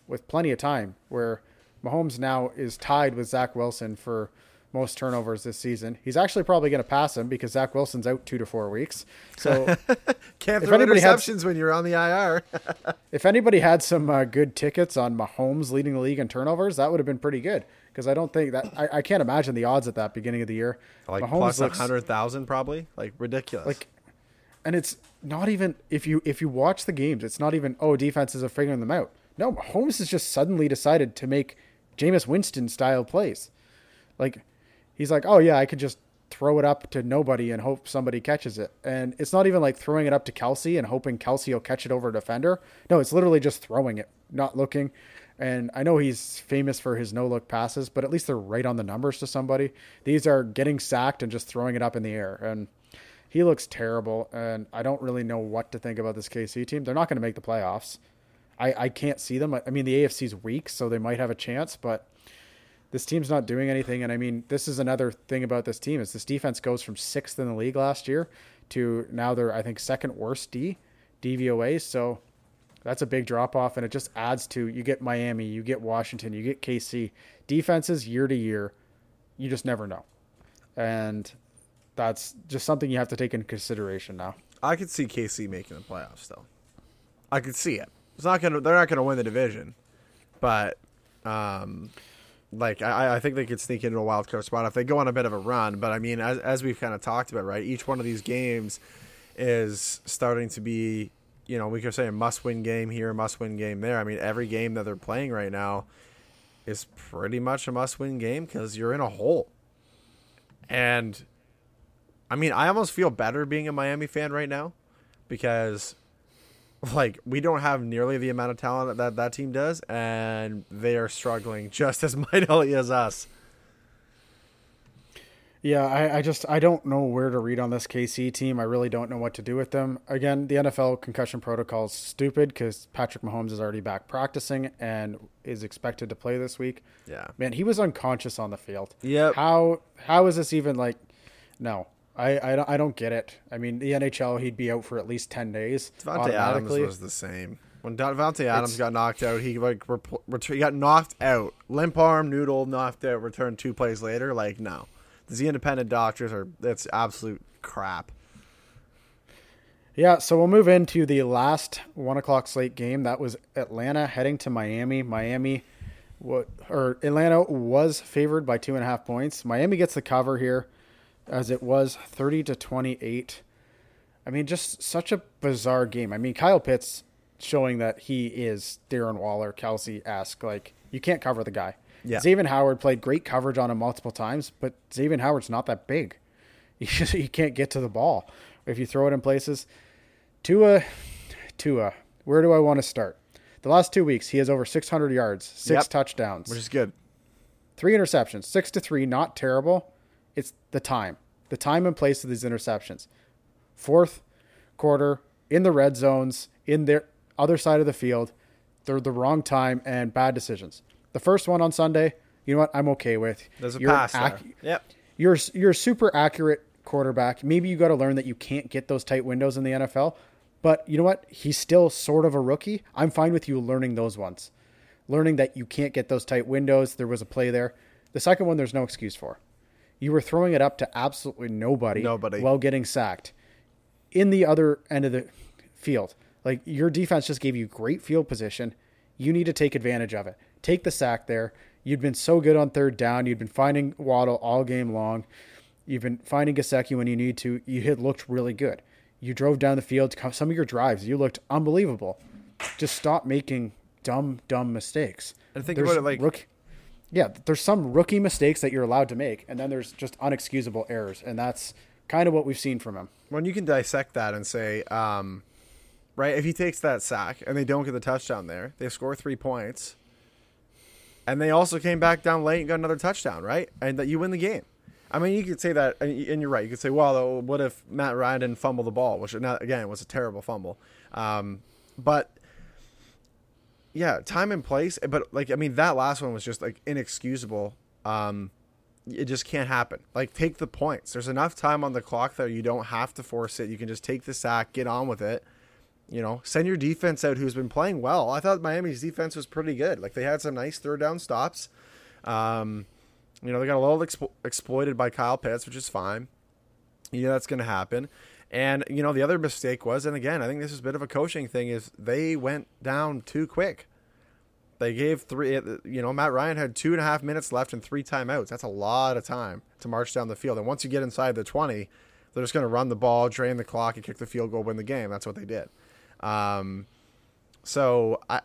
with plenty of time where Mahomes now is tied with Zach Wilson for most turnovers this season. He's actually probably going to pass him because Zach Wilson's out two to four weeks. So can't throw interceptions had, when you're on the I R. If anybody had some uh, good tickets on Mahomes leading the league in turnovers, that would have been pretty good. Because I don't think that I, I can't imagine the odds at that beginning of the year. Like Mahomes plus a hundred thousand, probably like ridiculous. Like, and it's not even if you if you watch the games, it's not even oh defenses are figuring them out. No, Mahomes has just suddenly decided to make Jameis Winston style plays. Like, he's like, oh yeah, I could just throw it up to nobody and hope somebody catches it. And it's not even like throwing it up to Kelce and hoping Kelce will catch it over a defender. No, it's literally just throwing it, not looking. And I know he's famous for his no-look passes, but at least they're right on the numbers to somebody. These are getting sacked and just throwing it up in the air. And he looks terrible, and I don't really know what to think about this K C team. They're not going to make the playoffs. I, I can't see them. I mean, the A F C's weak, so they might have a chance, but this team's not doing anything. And, I mean, this is another thing about this team is this defense goes from sixth in the league last year to now they're, I think, second worst D, D V O A, so that's a big drop-off, and it just adds to, you get Miami, you get Washington, you get K C. Defenses year to year, you just never know. And that's just something you have to take into consideration now. I could see K C making the playoffs, though. I could see it. It's not gonna. They're not going to win the division, but um, like I, I think they could sneak into a wild card spot if they go on a bit of a run. But, I mean, as, as we've kind of talked about, right, each one of these games is starting to be, you know, we could say a must-win game here, must-win game there. I mean, every game that they're playing right now is pretty much a must-win game because you're in a hole. And, I mean, I almost feel better being a Miami fan right now because, like, we don't have nearly the amount of talent that that team does, and they are struggling just as mightily as us. Yeah, I, I just I don't know where to read on this K C team. I really don't know what to do with them. Again, the N F L concussion protocol is stupid because Patrick Mahomes is already back practicing and is expected to play this week. Yeah, man, he was unconscious on the field. Yeah, how how is this even like? No, I, I I don't get it. I mean, the N H L, he'd be out for at least ten days. Devontae Adams was the same. When Devontae Adams it's, got knocked out, he like re- ret- he got knocked out, limp arm, noodle, knocked out, returned two plays later. Like no. The independent doctors are, that's absolute crap. Yeah, so we'll move into the last one o'clock slate game. That was Atlanta heading to Miami. Miami, what or Atlanta was favored by two and a half points. Miami gets the cover here, as it was thirty to twenty-eight. I mean, just such a bizarre game. I mean, Kyle Pitts showing that he is Darren Waller, Kelce-esque. Like, you can't cover the guy. Yeah. Xavier Howard played great coverage on him multiple times, but Xavier Howard's not that big. He, just, he can't get to the ball if you throw it in places. Tua, Tua, where do I want to start? The last two weeks, he has over six hundred yards, six yep. touchdowns. Which is good. Three interceptions, six to three, not terrible. It's the time. The time and place of these interceptions. Fourth quarter, in the red zones, in their other side of the field. They're the wrong time and bad decisions. The first one on Sunday, you know what? I'm okay with. There's a you're pass there. Ac- yep. You're, you're a super accurate quarterback. Maybe you got to learn that you can't get those tight windows in the N F L. But you know what? He's still sort of a rookie. I'm fine with you learning those ones. Learning that you can't get those tight windows. There was a play there. The second one, there's no excuse for. You were throwing it up to absolutely nobody, nobody. while getting sacked. In the other end of the field. Like, your defense just gave you great field position. You need to take advantage of it. Take the sack there. You'd been so good on third down. You'd been finding Waddle all game long. You've been finding Gesicki when you need to. You had looked really good. You drove down the field. Some of your drives, you looked unbelievable. Just stop making dumb, dumb mistakes. And think there's about it like... Rookie, yeah, there's some rookie mistakes that you're allowed to make, and then there's just unexcusable errors, and that's kind of what we've seen from him. When you can dissect that and say, um, right, if he takes that sack and they don't get the touchdown there, they score three points... And they also came back down late and got another touchdown, right? And that you win the game. I mean, you could say that, and you're right. You could say, well, what if Matt Ryan didn't fumble the ball, which, again, was a terrible fumble. Um, but, yeah, time and place. But, like, I mean, that last one was just, like, inexcusable. Um, it just can't happen. Like, take the points. There's enough time on the clock there. You don't have to force it. You can just take the sack, get on with it. You know, send your defense out who's been playing well. I thought Miami's defense was pretty good. Like, they had some nice third down stops. Um, you know, they got a little expo- exploited by Kyle Pitts, which is fine. You know, that's going to happen. And, you know, the other mistake was, and again, I think this is a bit of a coaching thing, is they went down too quick. They gave three, you know, Matt Ryan had two and a half minutes left and three timeouts. That's a lot of time to march down the field. And once you get inside the twenty, they're just going to run the ball, drain the clock, and kick the field goal, win the game. That's what they did. Um, so I,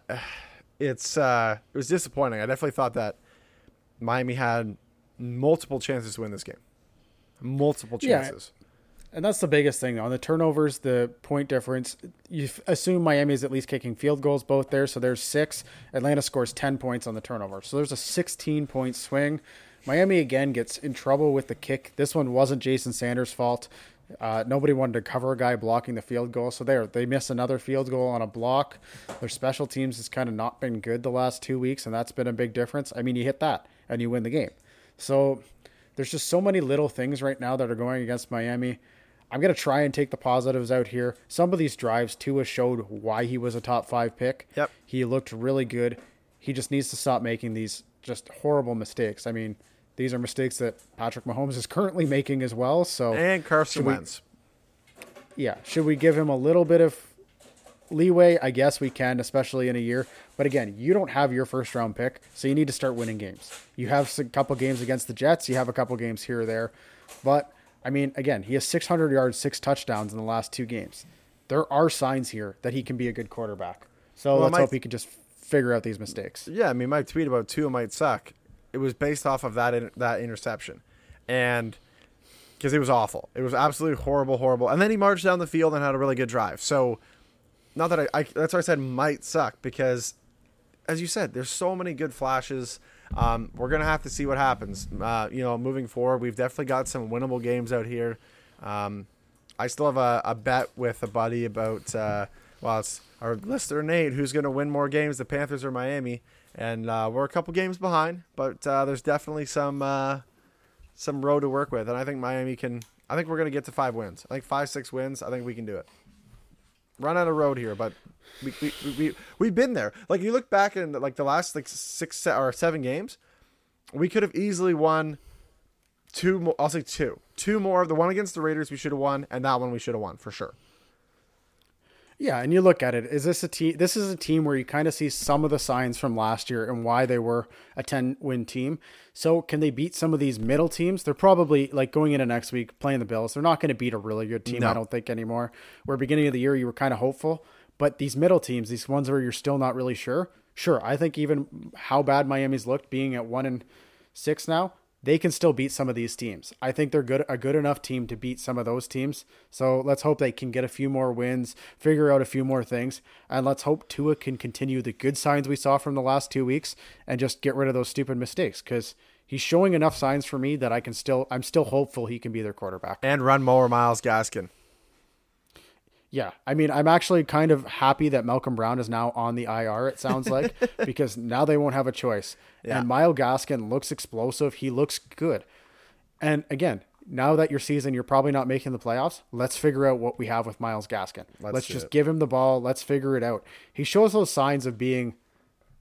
it's, uh, it was disappointing. I definitely thought that Miami had multiple chances to win this game. Multiple chances. Yeah. And that's the biggest thing, though. On the turnovers, the point difference, you assume Miami is at least kicking field goals both there, so there's six. Atlanta scores ten points on the turnover. So there's a sixteen-point swing. Miami, again, gets in trouble with the kick. This one wasn't Jason Sanders' fault. Uh, nobody wanted to cover a guy blocking the field goal. So there, they miss another field goal on a block. Their special teams has kind of not been good the last two weeks, and that's been a big difference. I mean, you hit that, and you win the game. So there's just so many little things right now that are going against Miami. I'm going to try and take the positives out here. Some of these drives, Tua showed why he was a top five pick. Yep. He looked really good. He just needs to stop making these just horrible mistakes. I mean, these are mistakes that Patrick Mahomes is currently making as well. So And Carson Wentz. Yeah. Should we give him a little bit of leeway? I guess we can, especially in a year. But again, you don't have your first round pick, so you need to start winning games. You have a couple games against the Jets. You have a couple games here or there. But I mean, again, he has six hundred yards, six touchdowns in the last two games. There are signs here that he can be a good quarterback. So well, let's my, hope he can just figure out these mistakes. Yeah, I mean, my tweet about Tua might suck. It was based off of that in, that interception. And because it was awful. It was absolutely horrible, horrible. And then he marched down the field and had a really good drive. So not that I, I that's why I said might suck, because as you said, there's so many good flashes. Um, we're going to have to see what happens, uh, you know, moving forward. We've definitely got some winnable games out here. Um, I still have a, a bet with a buddy about, uh, well, it's our listener, Nate, who's going to win more games, the Panthers or Miami. And uh, we're a couple games behind, but uh, there's definitely some uh, some road to work with. And I think Miami can – I think we're going to get to five wins. I think five, six wins, I think we can do it. Run out of road here, but we, we, we, we, we've been there. Like, you look back in, like, the last, like, six or seven games, we could have easily won two more. I'll say two. Two more. The one against the Raiders we should have won, and that one we should have won for sure. Yeah, and you look at it. Is this a team? This is a team where you kind of see some of the signs from last year and why they were a ten-win team. So can they beat some of these middle teams? They're probably, like, going into next week, playing the Bills. They're not going to beat a really good team, no. I don't think, anymore. Where beginning of the year, you were kind of hopeful. But these middle teams, these ones where you're still not really sure, sure, I think even how bad Miami's looked, being at one and six now, they can still beat some of these teams. I think they're good, a good enough team to beat some of those teams. So let's hope they can get a few more wins, figure out a few more things, and let's hope Tua can continue the good signs we saw from the last two weeks and just get rid of those stupid mistakes, because he's showing enough signs for me that I can still, I'm still hopeful he can be their quarterback. And run more Myles Gaskin. Yeah, I mean, I'm actually kind of happy that Malcolm Brown is now on the I R, it sounds like, because now they won't have a choice. Yeah. And Myles Gaskin looks explosive. He looks good. And again, now that your season, you're probably not making the playoffs. Let's figure out what we have with Myles Gaskin. Let's, let's just it. give him the ball. Let's figure it out. He shows those signs of being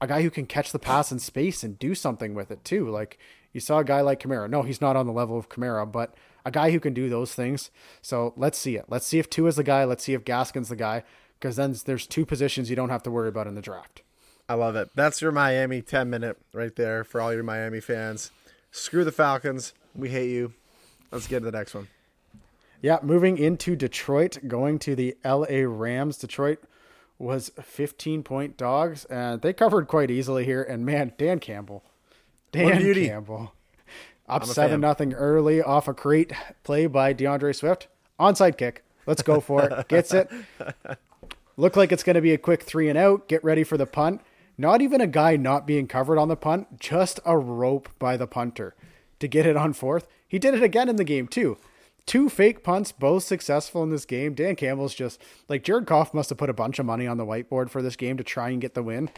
a guy who can catch the pass in space and do something with it too. Like, you saw a guy like Kamara. No, he's not on the level of Kamara, but a guy who can do those things. So let's see it. Let's see if Tua's the guy. Let's see if Gaskin's the guy, because then there's two positions you don't have to worry about in the draft. I love it. That's your Miami ten-minute right there for all your Miami fans. Screw the Falcons. We hate you. Let's get to the next one. Yeah, moving into Detroit, going to the L A Rams. Detroit was fifteen-point dogs, and they covered quite easily here. And, man, Dan Campbell. Dan Campbell. Up seven nothing early off a great play by DeAndre Swift. Onside kick. Let's go for it. Gets it. Looked like it's going to be a quick three and out. Get ready for the punt. Not even a guy not being covered on the punt. Just a rope by the punter to get it on fourth. He did it again in the game too. Two fake punts, both successful in this game. Dan Campbell's just like Jared Goff must have put a bunch of money on the whiteboard for this game to try and get the win.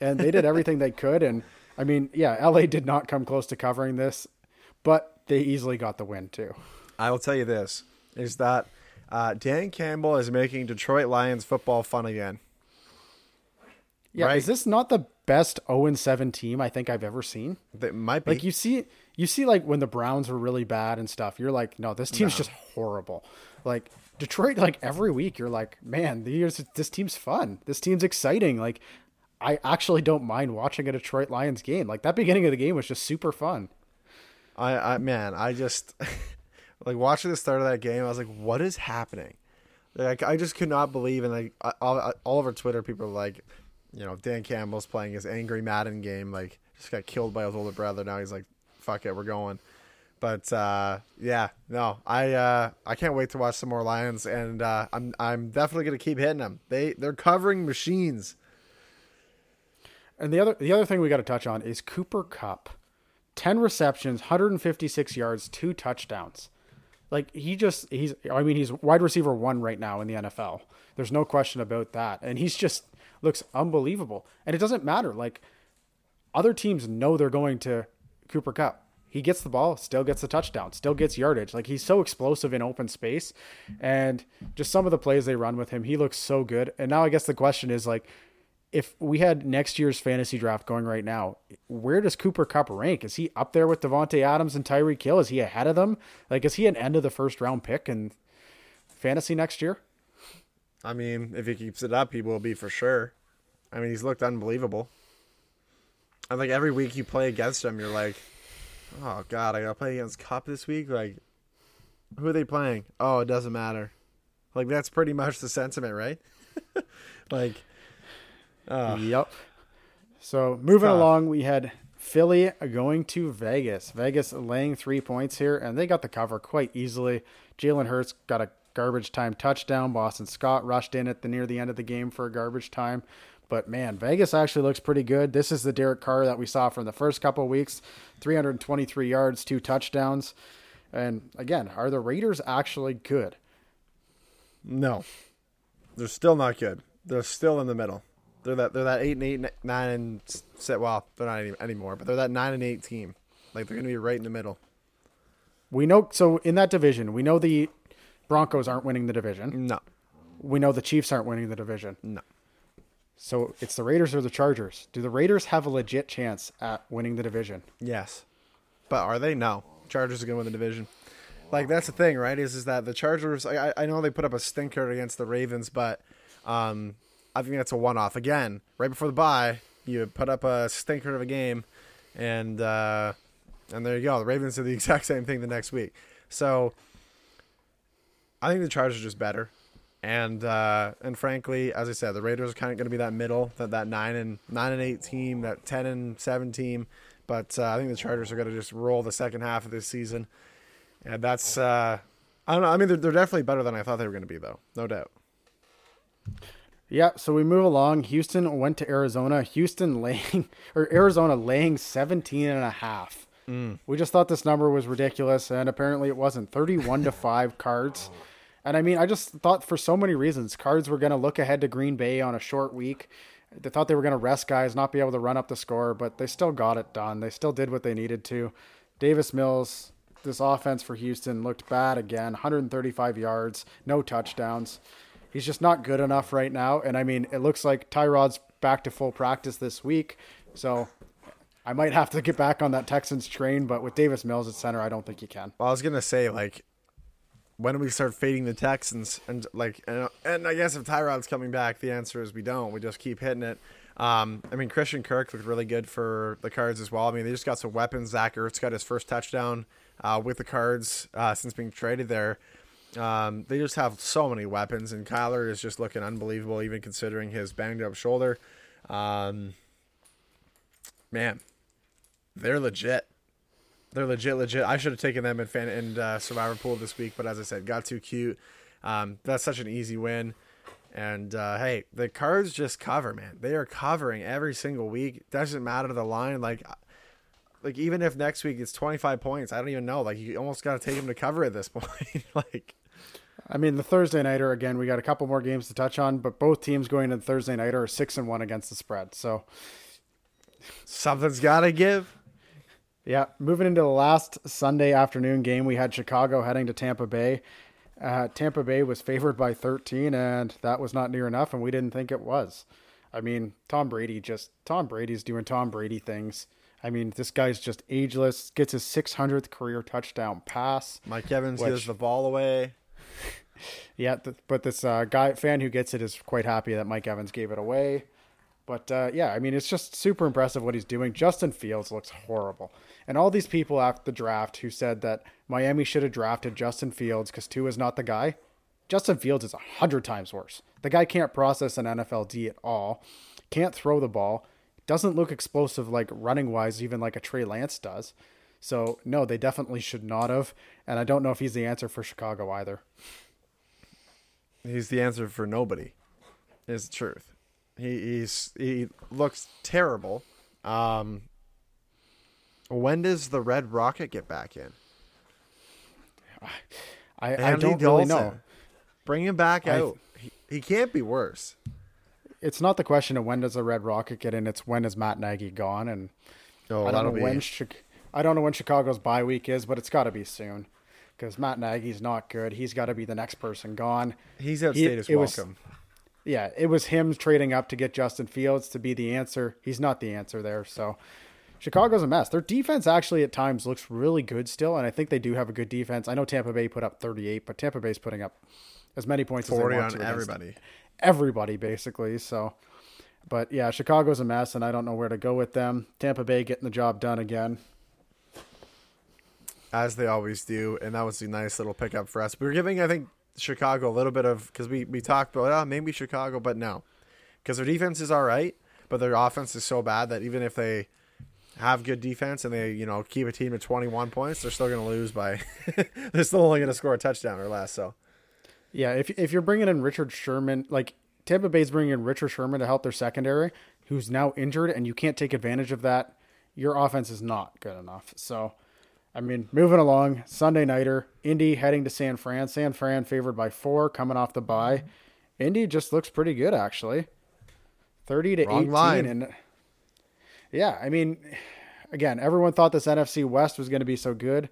And they did everything they could. And I mean, yeah, L A did not come close to covering this, but they easily got the win too. I will tell you this, is that uh, Dan Campbell is making Detroit Lions football fun again. Yeah, right? Is this not the best oh and seven team I think I've ever seen? It might be. Like, you see, you see like when the Browns were really bad and stuff, you're like, no, this team's no. just horrible. Like Detroit, like every week you're like, man, this team's fun. This team's exciting. Like, I actually don't mind watching a Detroit Lions game. Like, that beginning of the game was just super fun. I, I man, I just like watching the start of that game. I was like, what is happening? Like, I just could not believe. And like all, all of our Twitter people are like, you know, Dan Campbell's playing his angry Madden game. Like, just got killed by his older brother. Now he's like, fuck it, we're going. But uh, yeah, no, I uh, I can't wait to watch some more Lions, and uh, I'm I'm definitely gonna keep hitting them. They they're covering machines. And the other the other thing we got to touch on is Cooper Kupp, ten receptions, one hundred fifty-six yards, two touchdowns. Like he just he's I mean he's wide receiver one right now in the N F L. There's no question about that, and he's just looks unbelievable. And it doesn't matter. Like other teams know they're going to Cooper Kupp. He gets the ball, still gets the touchdown, still gets yardage. Like he's so explosive in open space, and just some of the plays they run with him, he looks so good. And now I guess the question is like, if we had next year's fantasy draft going right now, where does Cooper Kupp rank? Is he up there with Devontae Adams and Tyreek Hill? Is he ahead of them? Like, is he an end of the first round pick in fantasy next year? I mean, if he keeps it up, he will be for sure. I mean, he's looked unbelievable. I think every week you play against him, you're like, oh God, I gotta play against Kupp this week. Like, who are they playing? Oh, it doesn't matter. Like, that's pretty much the sentiment, right? Like, uh, yep. So moving uh, along, we had Philly going to Vegas. Vegas laying three points here, and they got the cover quite easily. Jalen Hurts got a garbage time touchdown. Boston Scott rushed in at the near the end of the game for a garbage time. But, man, Vegas actually looks pretty good. This is the Derek Carr that we saw from the first couple of weeks. three hundred twenty-three yards, two touchdowns. And, again, are the Raiders actually good? No. They're still not good. They're still in the middle. They're that they're that eight and eight, nine and seven. Well, they're not any, anymore, but they're that nine and eight team. Like, they're going to be right in the middle. We know. So, in that division, we know the Broncos aren't winning the division. No. We know the Chiefs aren't winning the division. No. So it's the Raiders or the Chargers. Do the Raiders have a legit chance at winning the division? Yes. But are they? No. Chargers are going to win the division. Like, that's the thing, right? Is is that the Chargers, I, I know they put up a stinker against the Ravens, but um, I think that's a one-off. Again, right before the bye, you put up a stinker of a game, and uh, and there you go. The Ravens do the exact same thing the next week. So I think the Chargers are just better. And uh, and frankly, as I said, the Raiders are kind of going to be that middle, that that nine and nine and eight team, that ten and seven team. But uh, I think the Chargers are going to just roll the second half of this season, and that's uh, I don't know. I mean, they're, they're definitely better than I thought they were going to be, though, no doubt. Yeah. So we move along. Houston went to Arizona. Houston laying or Arizona laying seventeen and a half. Mm. We just thought this number was ridiculous, and apparently it wasn't. Thirty-one to five Cards. And I mean, I just thought for so many reasons, Cards were going to look ahead to Green Bay on a short week. They thought they were going to rest guys, not be able to run up the score, but they still got it done. They still did what they needed to. Davis Mills, this offense for Houston looked bad again, one hundred thirty-five yards, no touchdowns. He's just not good enough right now. And I mean, it looks like Tyrod's back to full practice this week. So I might have to get back on that Texans train, but with Davis Mills at center, I don't think you can. Well, I was going to say, like, when do we start fading the Texans? And like, and, and I guess if Tyrod's coming back, the answer is we don't. We just keep hitting it. Um, I mean, Christian Kirk looked really good for the Cards as well. I mean, they just got some weapons. Zach Ertz got his first touchdown uh, with the Cards uh, since being traded there. Um, they just have so many weapons, and Kyler is just looking unbelievable, even considering his banged-up shoulder. Um, man, they're legit. They're legit, legit. I should have taken them in fan and uh, Survivor Pool this week, but as I said, got too cute. Um, that's such an easy win. And, uh, hey, the Cards just cover, man. They are covering every single week. Doesn't matter the line. Like, like even if next week it's twenty-five points, I don't even know. Like, you almost got to take them to cover at this point. Like, I mean, the Thursday nighter, again, we got a couple more games to touch on, but both teams going into the Thursday nighter are six and one against the spread. So something's got to give. Yeah, moving into the last Sunday afternoon game, we had Chicago heading to Tampa Bay. Uh, Tampa Bay was favored by thirteen, and that was not near enough, and we didn't think it was. I mean, Tom Brady just – Tom Brady's doing Tom Brady things. I mean, this guy's just ageless, gets his six hundredth career touchdown pass. Mike Evans which, gives the ball away. Yeah, th- but this uh, guy fan who gets it is quite happy that Mike Evans gave it away. But, uh, yeah, I mean, it's just super impressive what he's doing. Justin Fields looks horrible. And all these people after the draft who said that Miami should have drafted Justin Fields because Tua is not the guy. Justin Fields is one hundred times worse. The guy can't process an N F L D at all, can't throw the ball, doesn't look explosive, like running wise, even like a Trey Lance does. So no, they definitely should not have. And I don't know if he's the answer for Chicago either. He's the answer for nobody, is the truth. He he's, he looks terrible. Um, when does the Red Rocket get back in? I, I don't Dalton. really know. Bring him back I, out. He, he can't be worse. It's not the question of when does the Red Rocket get in. It's when is Matt Nagy gone? And oh, I don't know be... when. Chi- I don't know when Chicago's bye week is, but it's got to be soon. Because Matt Nagy's not good. He's got to be the next person gone. He's out he, status welcome. Was, yeah, it was him trading up to get Justin Fields to be the answer. He's not the answer there. So Chicago's a mess. Their defense actually at times looks really good still, and I think they do have a good defense. I know Tampa Bay put up thirty-eight, but Tampa Bay's putting up as many points as they want to. forty on everybody. Everybody, basically. So, but yeah, Chicago's a mess, and I don't know where to go with them. Tampa Bay getting the job done again, as they always do, and that was a nice little pickup for us. We were giving, I think, Chicago a little bit of, because we, we talked about, oh, maybe Chicago, but no. Because their defense is all right, but their offense is so bad that even if they have good defense and they, you know, keep a team at twenty-one points, they're still going to lose by, they're still only going to score a touchdown or less, so. Yeah, if if you're bringing in Richard Sherman, like Tampa Bay's bringing in Richard Sherman to help their secondary, who's now injured, and you can't take advantage of that, your offense is not good enough, so. I mean, moving along, Sunday nighter, Indy heading to San Fran. San Fran favored by four, coming off the bye. Indy just looks pretty good, actually. thirty to eighteen Line. And yeah, I mean, again, everyone thought this N F C West was going to be so good.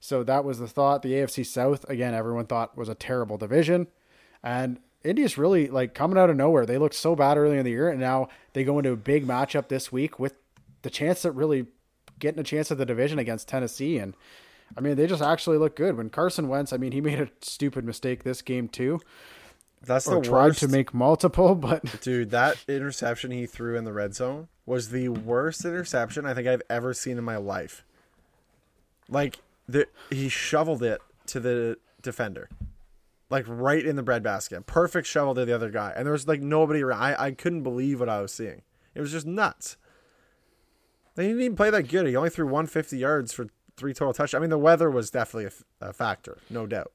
So that was the thought. The A F C South, again, everyone thought was a terrible division. And Indy's really, like, coming out of nowhere. They looked so bad early in the year, and now they go into a big matchup this week with the chance that really – getting a chance at the division against Tennessee. And I mean, they just actually look good when Carson Wentz, I mean, he made a stupid mistake this game too. That's the worst. Tried to make multiple, but dude, that interception he threw in the red zone was the worst interception I think I've ever seen in my life. Like the, he shoveled it to the defender, like right in the breadbasket. Perfect shovel to the other guy. And there was like nobody around. I, I couldn't believe what I was seeing. It was just nuts. They didn't even play that good. He only threw one hundred fifty yards for three total touchdowns. I mean, the weather was definitely a, f- a factor, no doubt.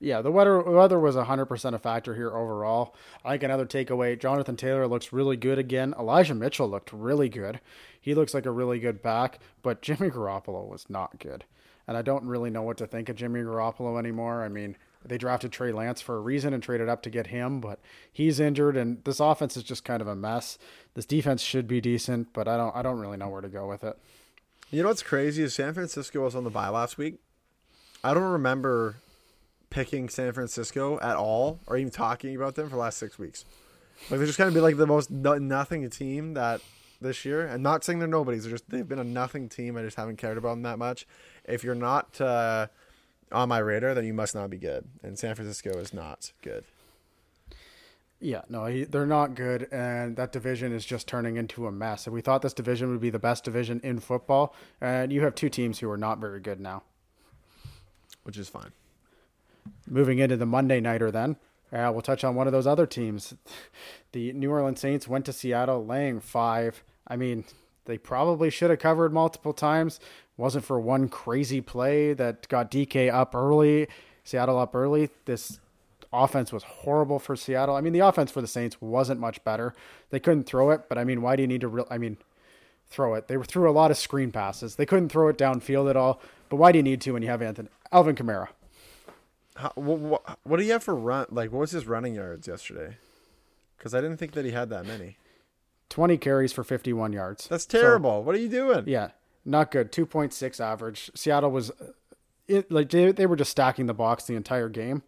Yeah, the weather weather was one hundred percent a factor here overall. I think another takeaway, Jonathan Taylor looks really good again. Elijah Mitchell looked really good. He looks like a really good back, but Jimmy Garoppolo was not good. And I don't really know what to think of Jimmy Garoppolo anymore. I mean, they drafted Trey Lance for a reason and traded up to get him, but he's injured, and this offense is just kind of a mess. This defense should be decent, but I don't I don't really know where to go with it. You know what's crazy is San Francisco was on the bye last week. I don't remember picking San Francisco at all or even talking about them for the last six weeks. Like, they're just kind of been like the most no- nothing team that this year, and not saying they're nobodies. They're just, they've been a nothing team. I just haven't cared about them that much. If you're not... Uh, on my radar, then you must not be good. And San Francisco is not good. Yeah, no, he, they're not good. And that division is just turning into a mess. And we thought this division would be the best division in football. And you have two teams who are not very good now, which is fine. Moving into the Monday nighter then, uh, we'll touch on one of those other teams. The New Orleans Saints went to Seattle laying five. I mean, they probably should have covered multiple times. Wasn't for one crazy play that got D K up early, Seattle up early. This offense was horrible for Seattle. I mean, the offense for the Saints wasn't much better. They couldn't throw it, but I mean, why do you need to re- I mean, throw it? They were through a lot of screen passes. They couldn't throw it downfield at all, but why do you need to when you have Anthony Alvin Kamara? How, what, what, what do you have for run? Like, what was his running yards yesterday? Because I didn't think that he had that many. twenty carries for fifty-one yards. That's terrible. So, what are you doing? Yeah. Not good. two point six average. Seattle was it, like they, they were just stacking the box the entire game.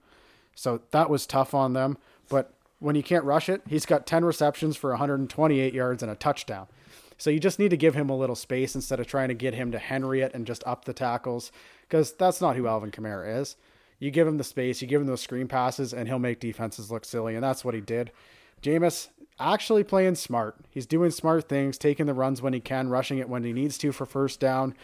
So that was tough on them. But when you can't rush it, he's got ten receptions for one hundred twenty-eight yards and a touchdown. So you just need to give him a little space instead of trying to get him to Henry it and just up the tackles, because that's not who Alvin Kamara is. You give him the space, you give him those screen passes, and he'll make defenses look silly. And that's what he did. Jameis actually playing smart. He's doing smart things, taking the runs when he can, rushing it when he needs to for first down.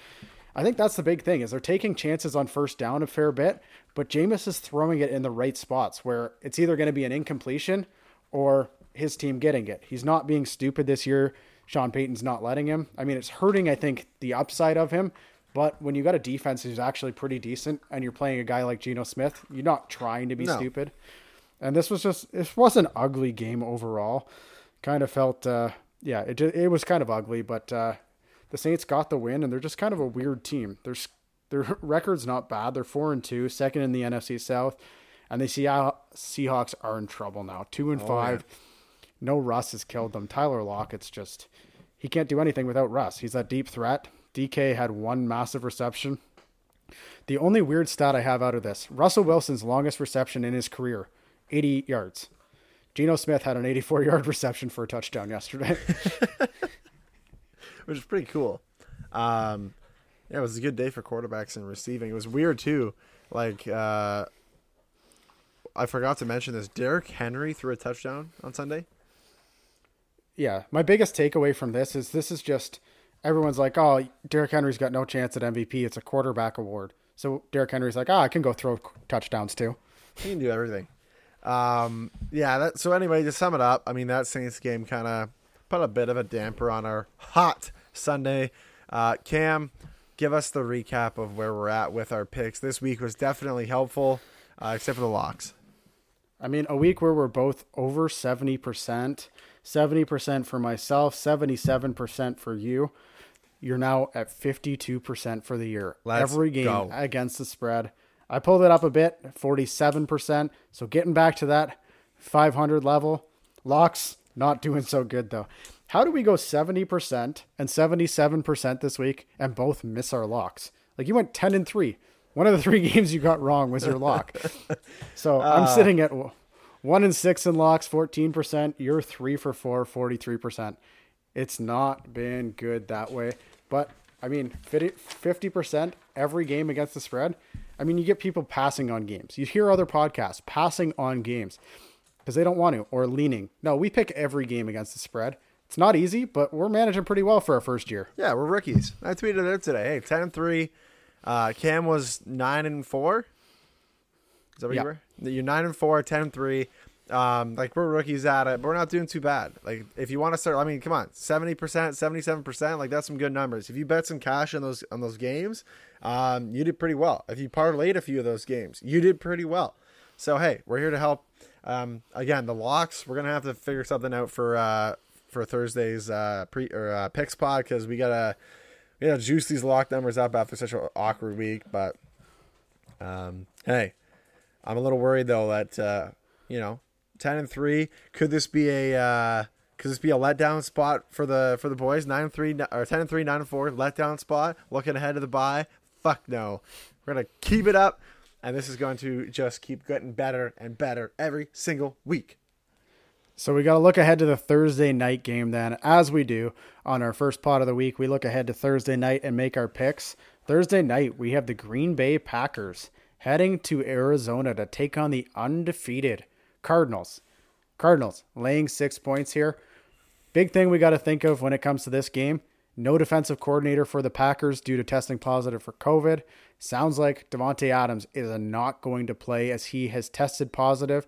I think that's the big thing, is they're taking chances on first down a fair bit, but Jameis is throwing it in the right spots where it's either going to be an incompletion or his team getting it. He's not being stupid this year. Sean Payton's not letting him. I mean, it's hurting, I think, the upside of him. But when you got a defense who's actually pretty decent and you're playing a guy like Geno Smith, you're not trying to be no. stupid. And this was just, this was an ugly game overall. Kind of felt, uh, yeah, it it was kind of ugly, but uh, the Saints got the win, and they're just kind of a weird team. Their their record's not bad. They're four and two, second in the N F C South, and the Seahawks are in trouble now, two and oh, five. Man. No Russ has killed them. Tyler Lockett's just, he can't do anything without Russ. He's that deep threat. D K had one massive reception. The only weird stat I have out of this, Russell Wilson's longest reception in his career, eighty-eight yards. Geno Smith had an eighty-four-yard reception for a touchdown yesterday. Which is pretty cool. Um, yeah, it was a good day for quarterbacks and receiving. It was weird, too. Like, uh, I forgot to mention this. Derrick Henry threw a touchdown on Sunday. Yeah, my biggest takeaway from this is this is just everyone's like, oh, Derrick Henry's got no chance at M V P. It's a quarterback award. So Derrick Henry's like, ah, oh, I can go throw touchdowns, too. He can do everything. Um, yeah, that, so anyway, to sum it up, I mean, that Saints game kind of put a bit of a damper on our hot Sunday. Uh, Cam, give us the recap of where we're at with our picks. This week was definitely helpful, uh, except for the locks. I mean, a week where we're both over seventy percent, seventy percent for myself, seventy-seven percent for you. You're now at fifty-two percent for the year. Let's Every game go. Against the spread. I pulled it up a bit, forty-seven percent. So getting back to that five hundred level. Locks, not doing so good, though. How do we go seventy percent and seventy-seven percent this week and both miss our locks? Like, you went ten and three. One of the three games you got wrong was your lock. So uh, I'm sitting at one and six in locks, fourteen percent. You're three for four, forty-three percent. It's not been good that way. But, I mean, fifty percent every game against the spread. I mean, you get people passing on games. You hear other podcasts passing on games because they don't want to, or leaning. No, we pick every game against the spread. It's not easy, but we're managing pretty well for our first year. Yeah, we're rookies. I tweeted it today. Hey, ten and three. Uh, Cam was nine and four. Is that what yeah. you were? You're nine and four, ten and three. Um, like, we're rookies at it, but we're not doing too bad. Like, if you want to start, I mean, come on, seventy percent, seventy-seven percent, like, that's some good numbers. If you bet some cash on those, on those games, um, you did pretty well. If you parlayed a few of those games, you did pretty well. So, hey, we're here to help. Um, again, the locks, we're going to have to figure something out for, uh, for Thursday's, uh, pre or, uh, picks pod. Cause we gotta, you know, juice these lock numbers up after such an awkward week. But, um, hey, I'm a little worried though, that, uh, you know, ten and three, could this be a uh could this be a letdown spot for the for the boys? Nine and three or ten and three, nine and four, letdown spot, looking ahead to the bye? Fuck no, we're gonna keep it up, and this is going to just keep getting better and better every single week. So we got to look ahead to the Thursday night game then. As we do on our first pod of the week, we look ahead to Thursday night and make our picks. Thursday night we have the Green Bay Packers heading to Arizona to take on the undefeated Cardinals. Cardinals laying six points here. Big thing we got to think of when it comes to this game. No defensive coordinator for the Packers due to testing positive for COVID. Sounds like Devontae Adams is not going to play as he has tested positive.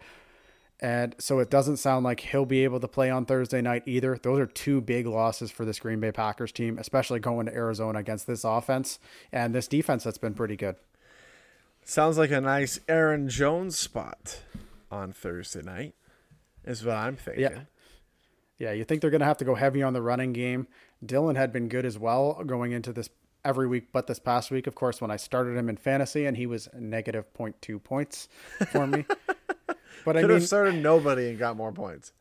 And so it doesn't sound like he'll be able to play on Thursday night either. Those are two big losses for this Green Bay Packers team, especially going to Arizona against this offense and this defense that's been pretty good. Sounds like a nice Aaron Jones spot on Thursday night is what I'm thinking. Yeah. Yeah. You think they're going to have to go heavy on the running game. Dylan had been good as well going into this every week, but this past week, of course, when I started him in fantasy and he was negative zero point two points for me, but I could mean, have started nobody and got more points.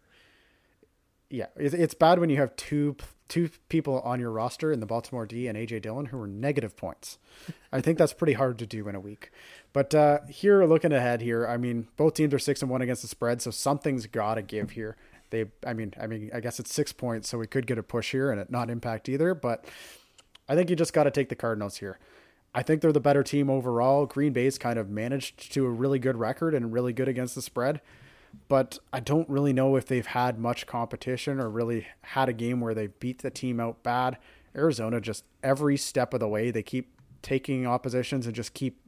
Yeah. It's bad when you have two, two people on your roster in the Baltimore D and A J Dillon who were negative points. I think that's pretty hard to do in a week. But uh, here, looking ahead here, I mean, both teams are six and one against the spread, so something's got to give here. They, I mean, I mean, I guess it's six points, so we could get a push here and it not impact either. But I think you just got to take the Cardinals here. I think they're the better team overall. Green Bay's kind of managed to a really good record and really good against the spread, but I don't really know if they've had much competition or really had a game where they beat the team out bad. Arizona, just every step of the way, they keep taking oppositions and just keep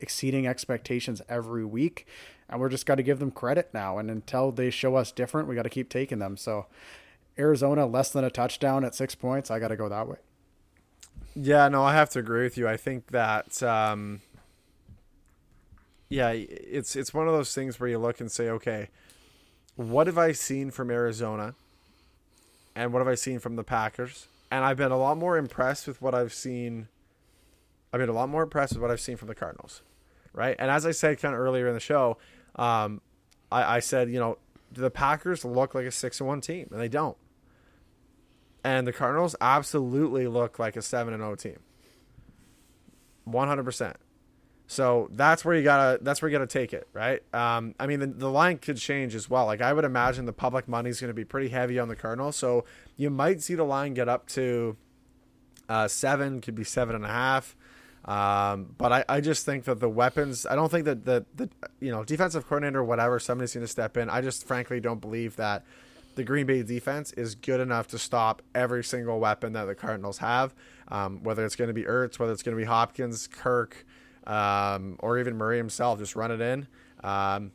exceeding expectations every week. And we're just got to give them credit now. And until they show us different, we got to keep taking them. So Arizona less than a touchdown at six points. I got to go that way. Yeah, no, I have to agree with you. I think that, um, yeah, it's it's one of those things where you look and say, okay, what have I seen from Arizona and what have I seen from the Packers? And I've been a lot more impressed with what I've seen. I've been a lot more impressed with what I've seen from the Cardinals, right? And as I said kind of earlier in the show, um, I, I said, you know, the Packers look like a six and one team, and they don't. And the Cardinals absolutely look like a seven and oh team. one hundred percent. So that's where you gotta that's where you gotta take it, right? Um, I mean, the, the line could change as well. Like, I would imagine the public money is going to be pretty heavy on the Cardinals, so you might see the line get up to uh, seven, could be seven and a half. Um, but I, I just think that the weapons, I don't think that the the you know defensive coordinator or whatever, somebody's going to step in. I just frankly don't believe that the Green Bay defense is good enough to stop every single weapon that the Cardinals have, um, whether it's going to be Ertz, whether it's going to be Hopkins, Kirk, um, or even Murray himself. Just run it in. Um,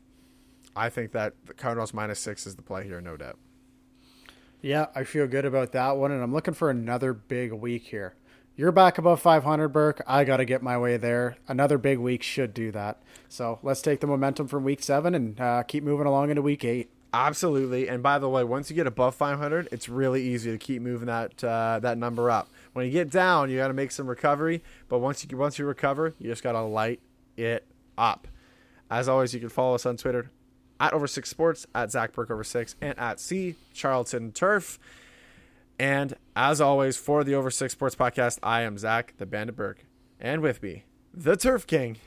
I think that the Cardinals minus six is the play here, no doubt. Yeah, I feel good about that one, and I'm looking for another big week here. You're back above five hundred, Burke. I got to get my way there. Another big week should do that. So let's take the momentum from week seven and uh, keep moving along into week eight. Absolutely. And by the way, once you get above five hundred, it's really easy to keep moving that uh, that number up. When you get down, you got to make some recovery. But once you once you recover, you just got to light it up. As always, you can follow us on Twitter at Over six Sports, at Zach Burke Over six, and at C Charlton Turf. And as always, for the Over Six Sports Podcast, I am Zach the Bandit Burke, and with me, the Turf King,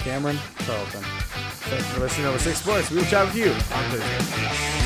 Cameron Charlton. Thanks for listening to Over Six Sports. We will chat with you on Thursday.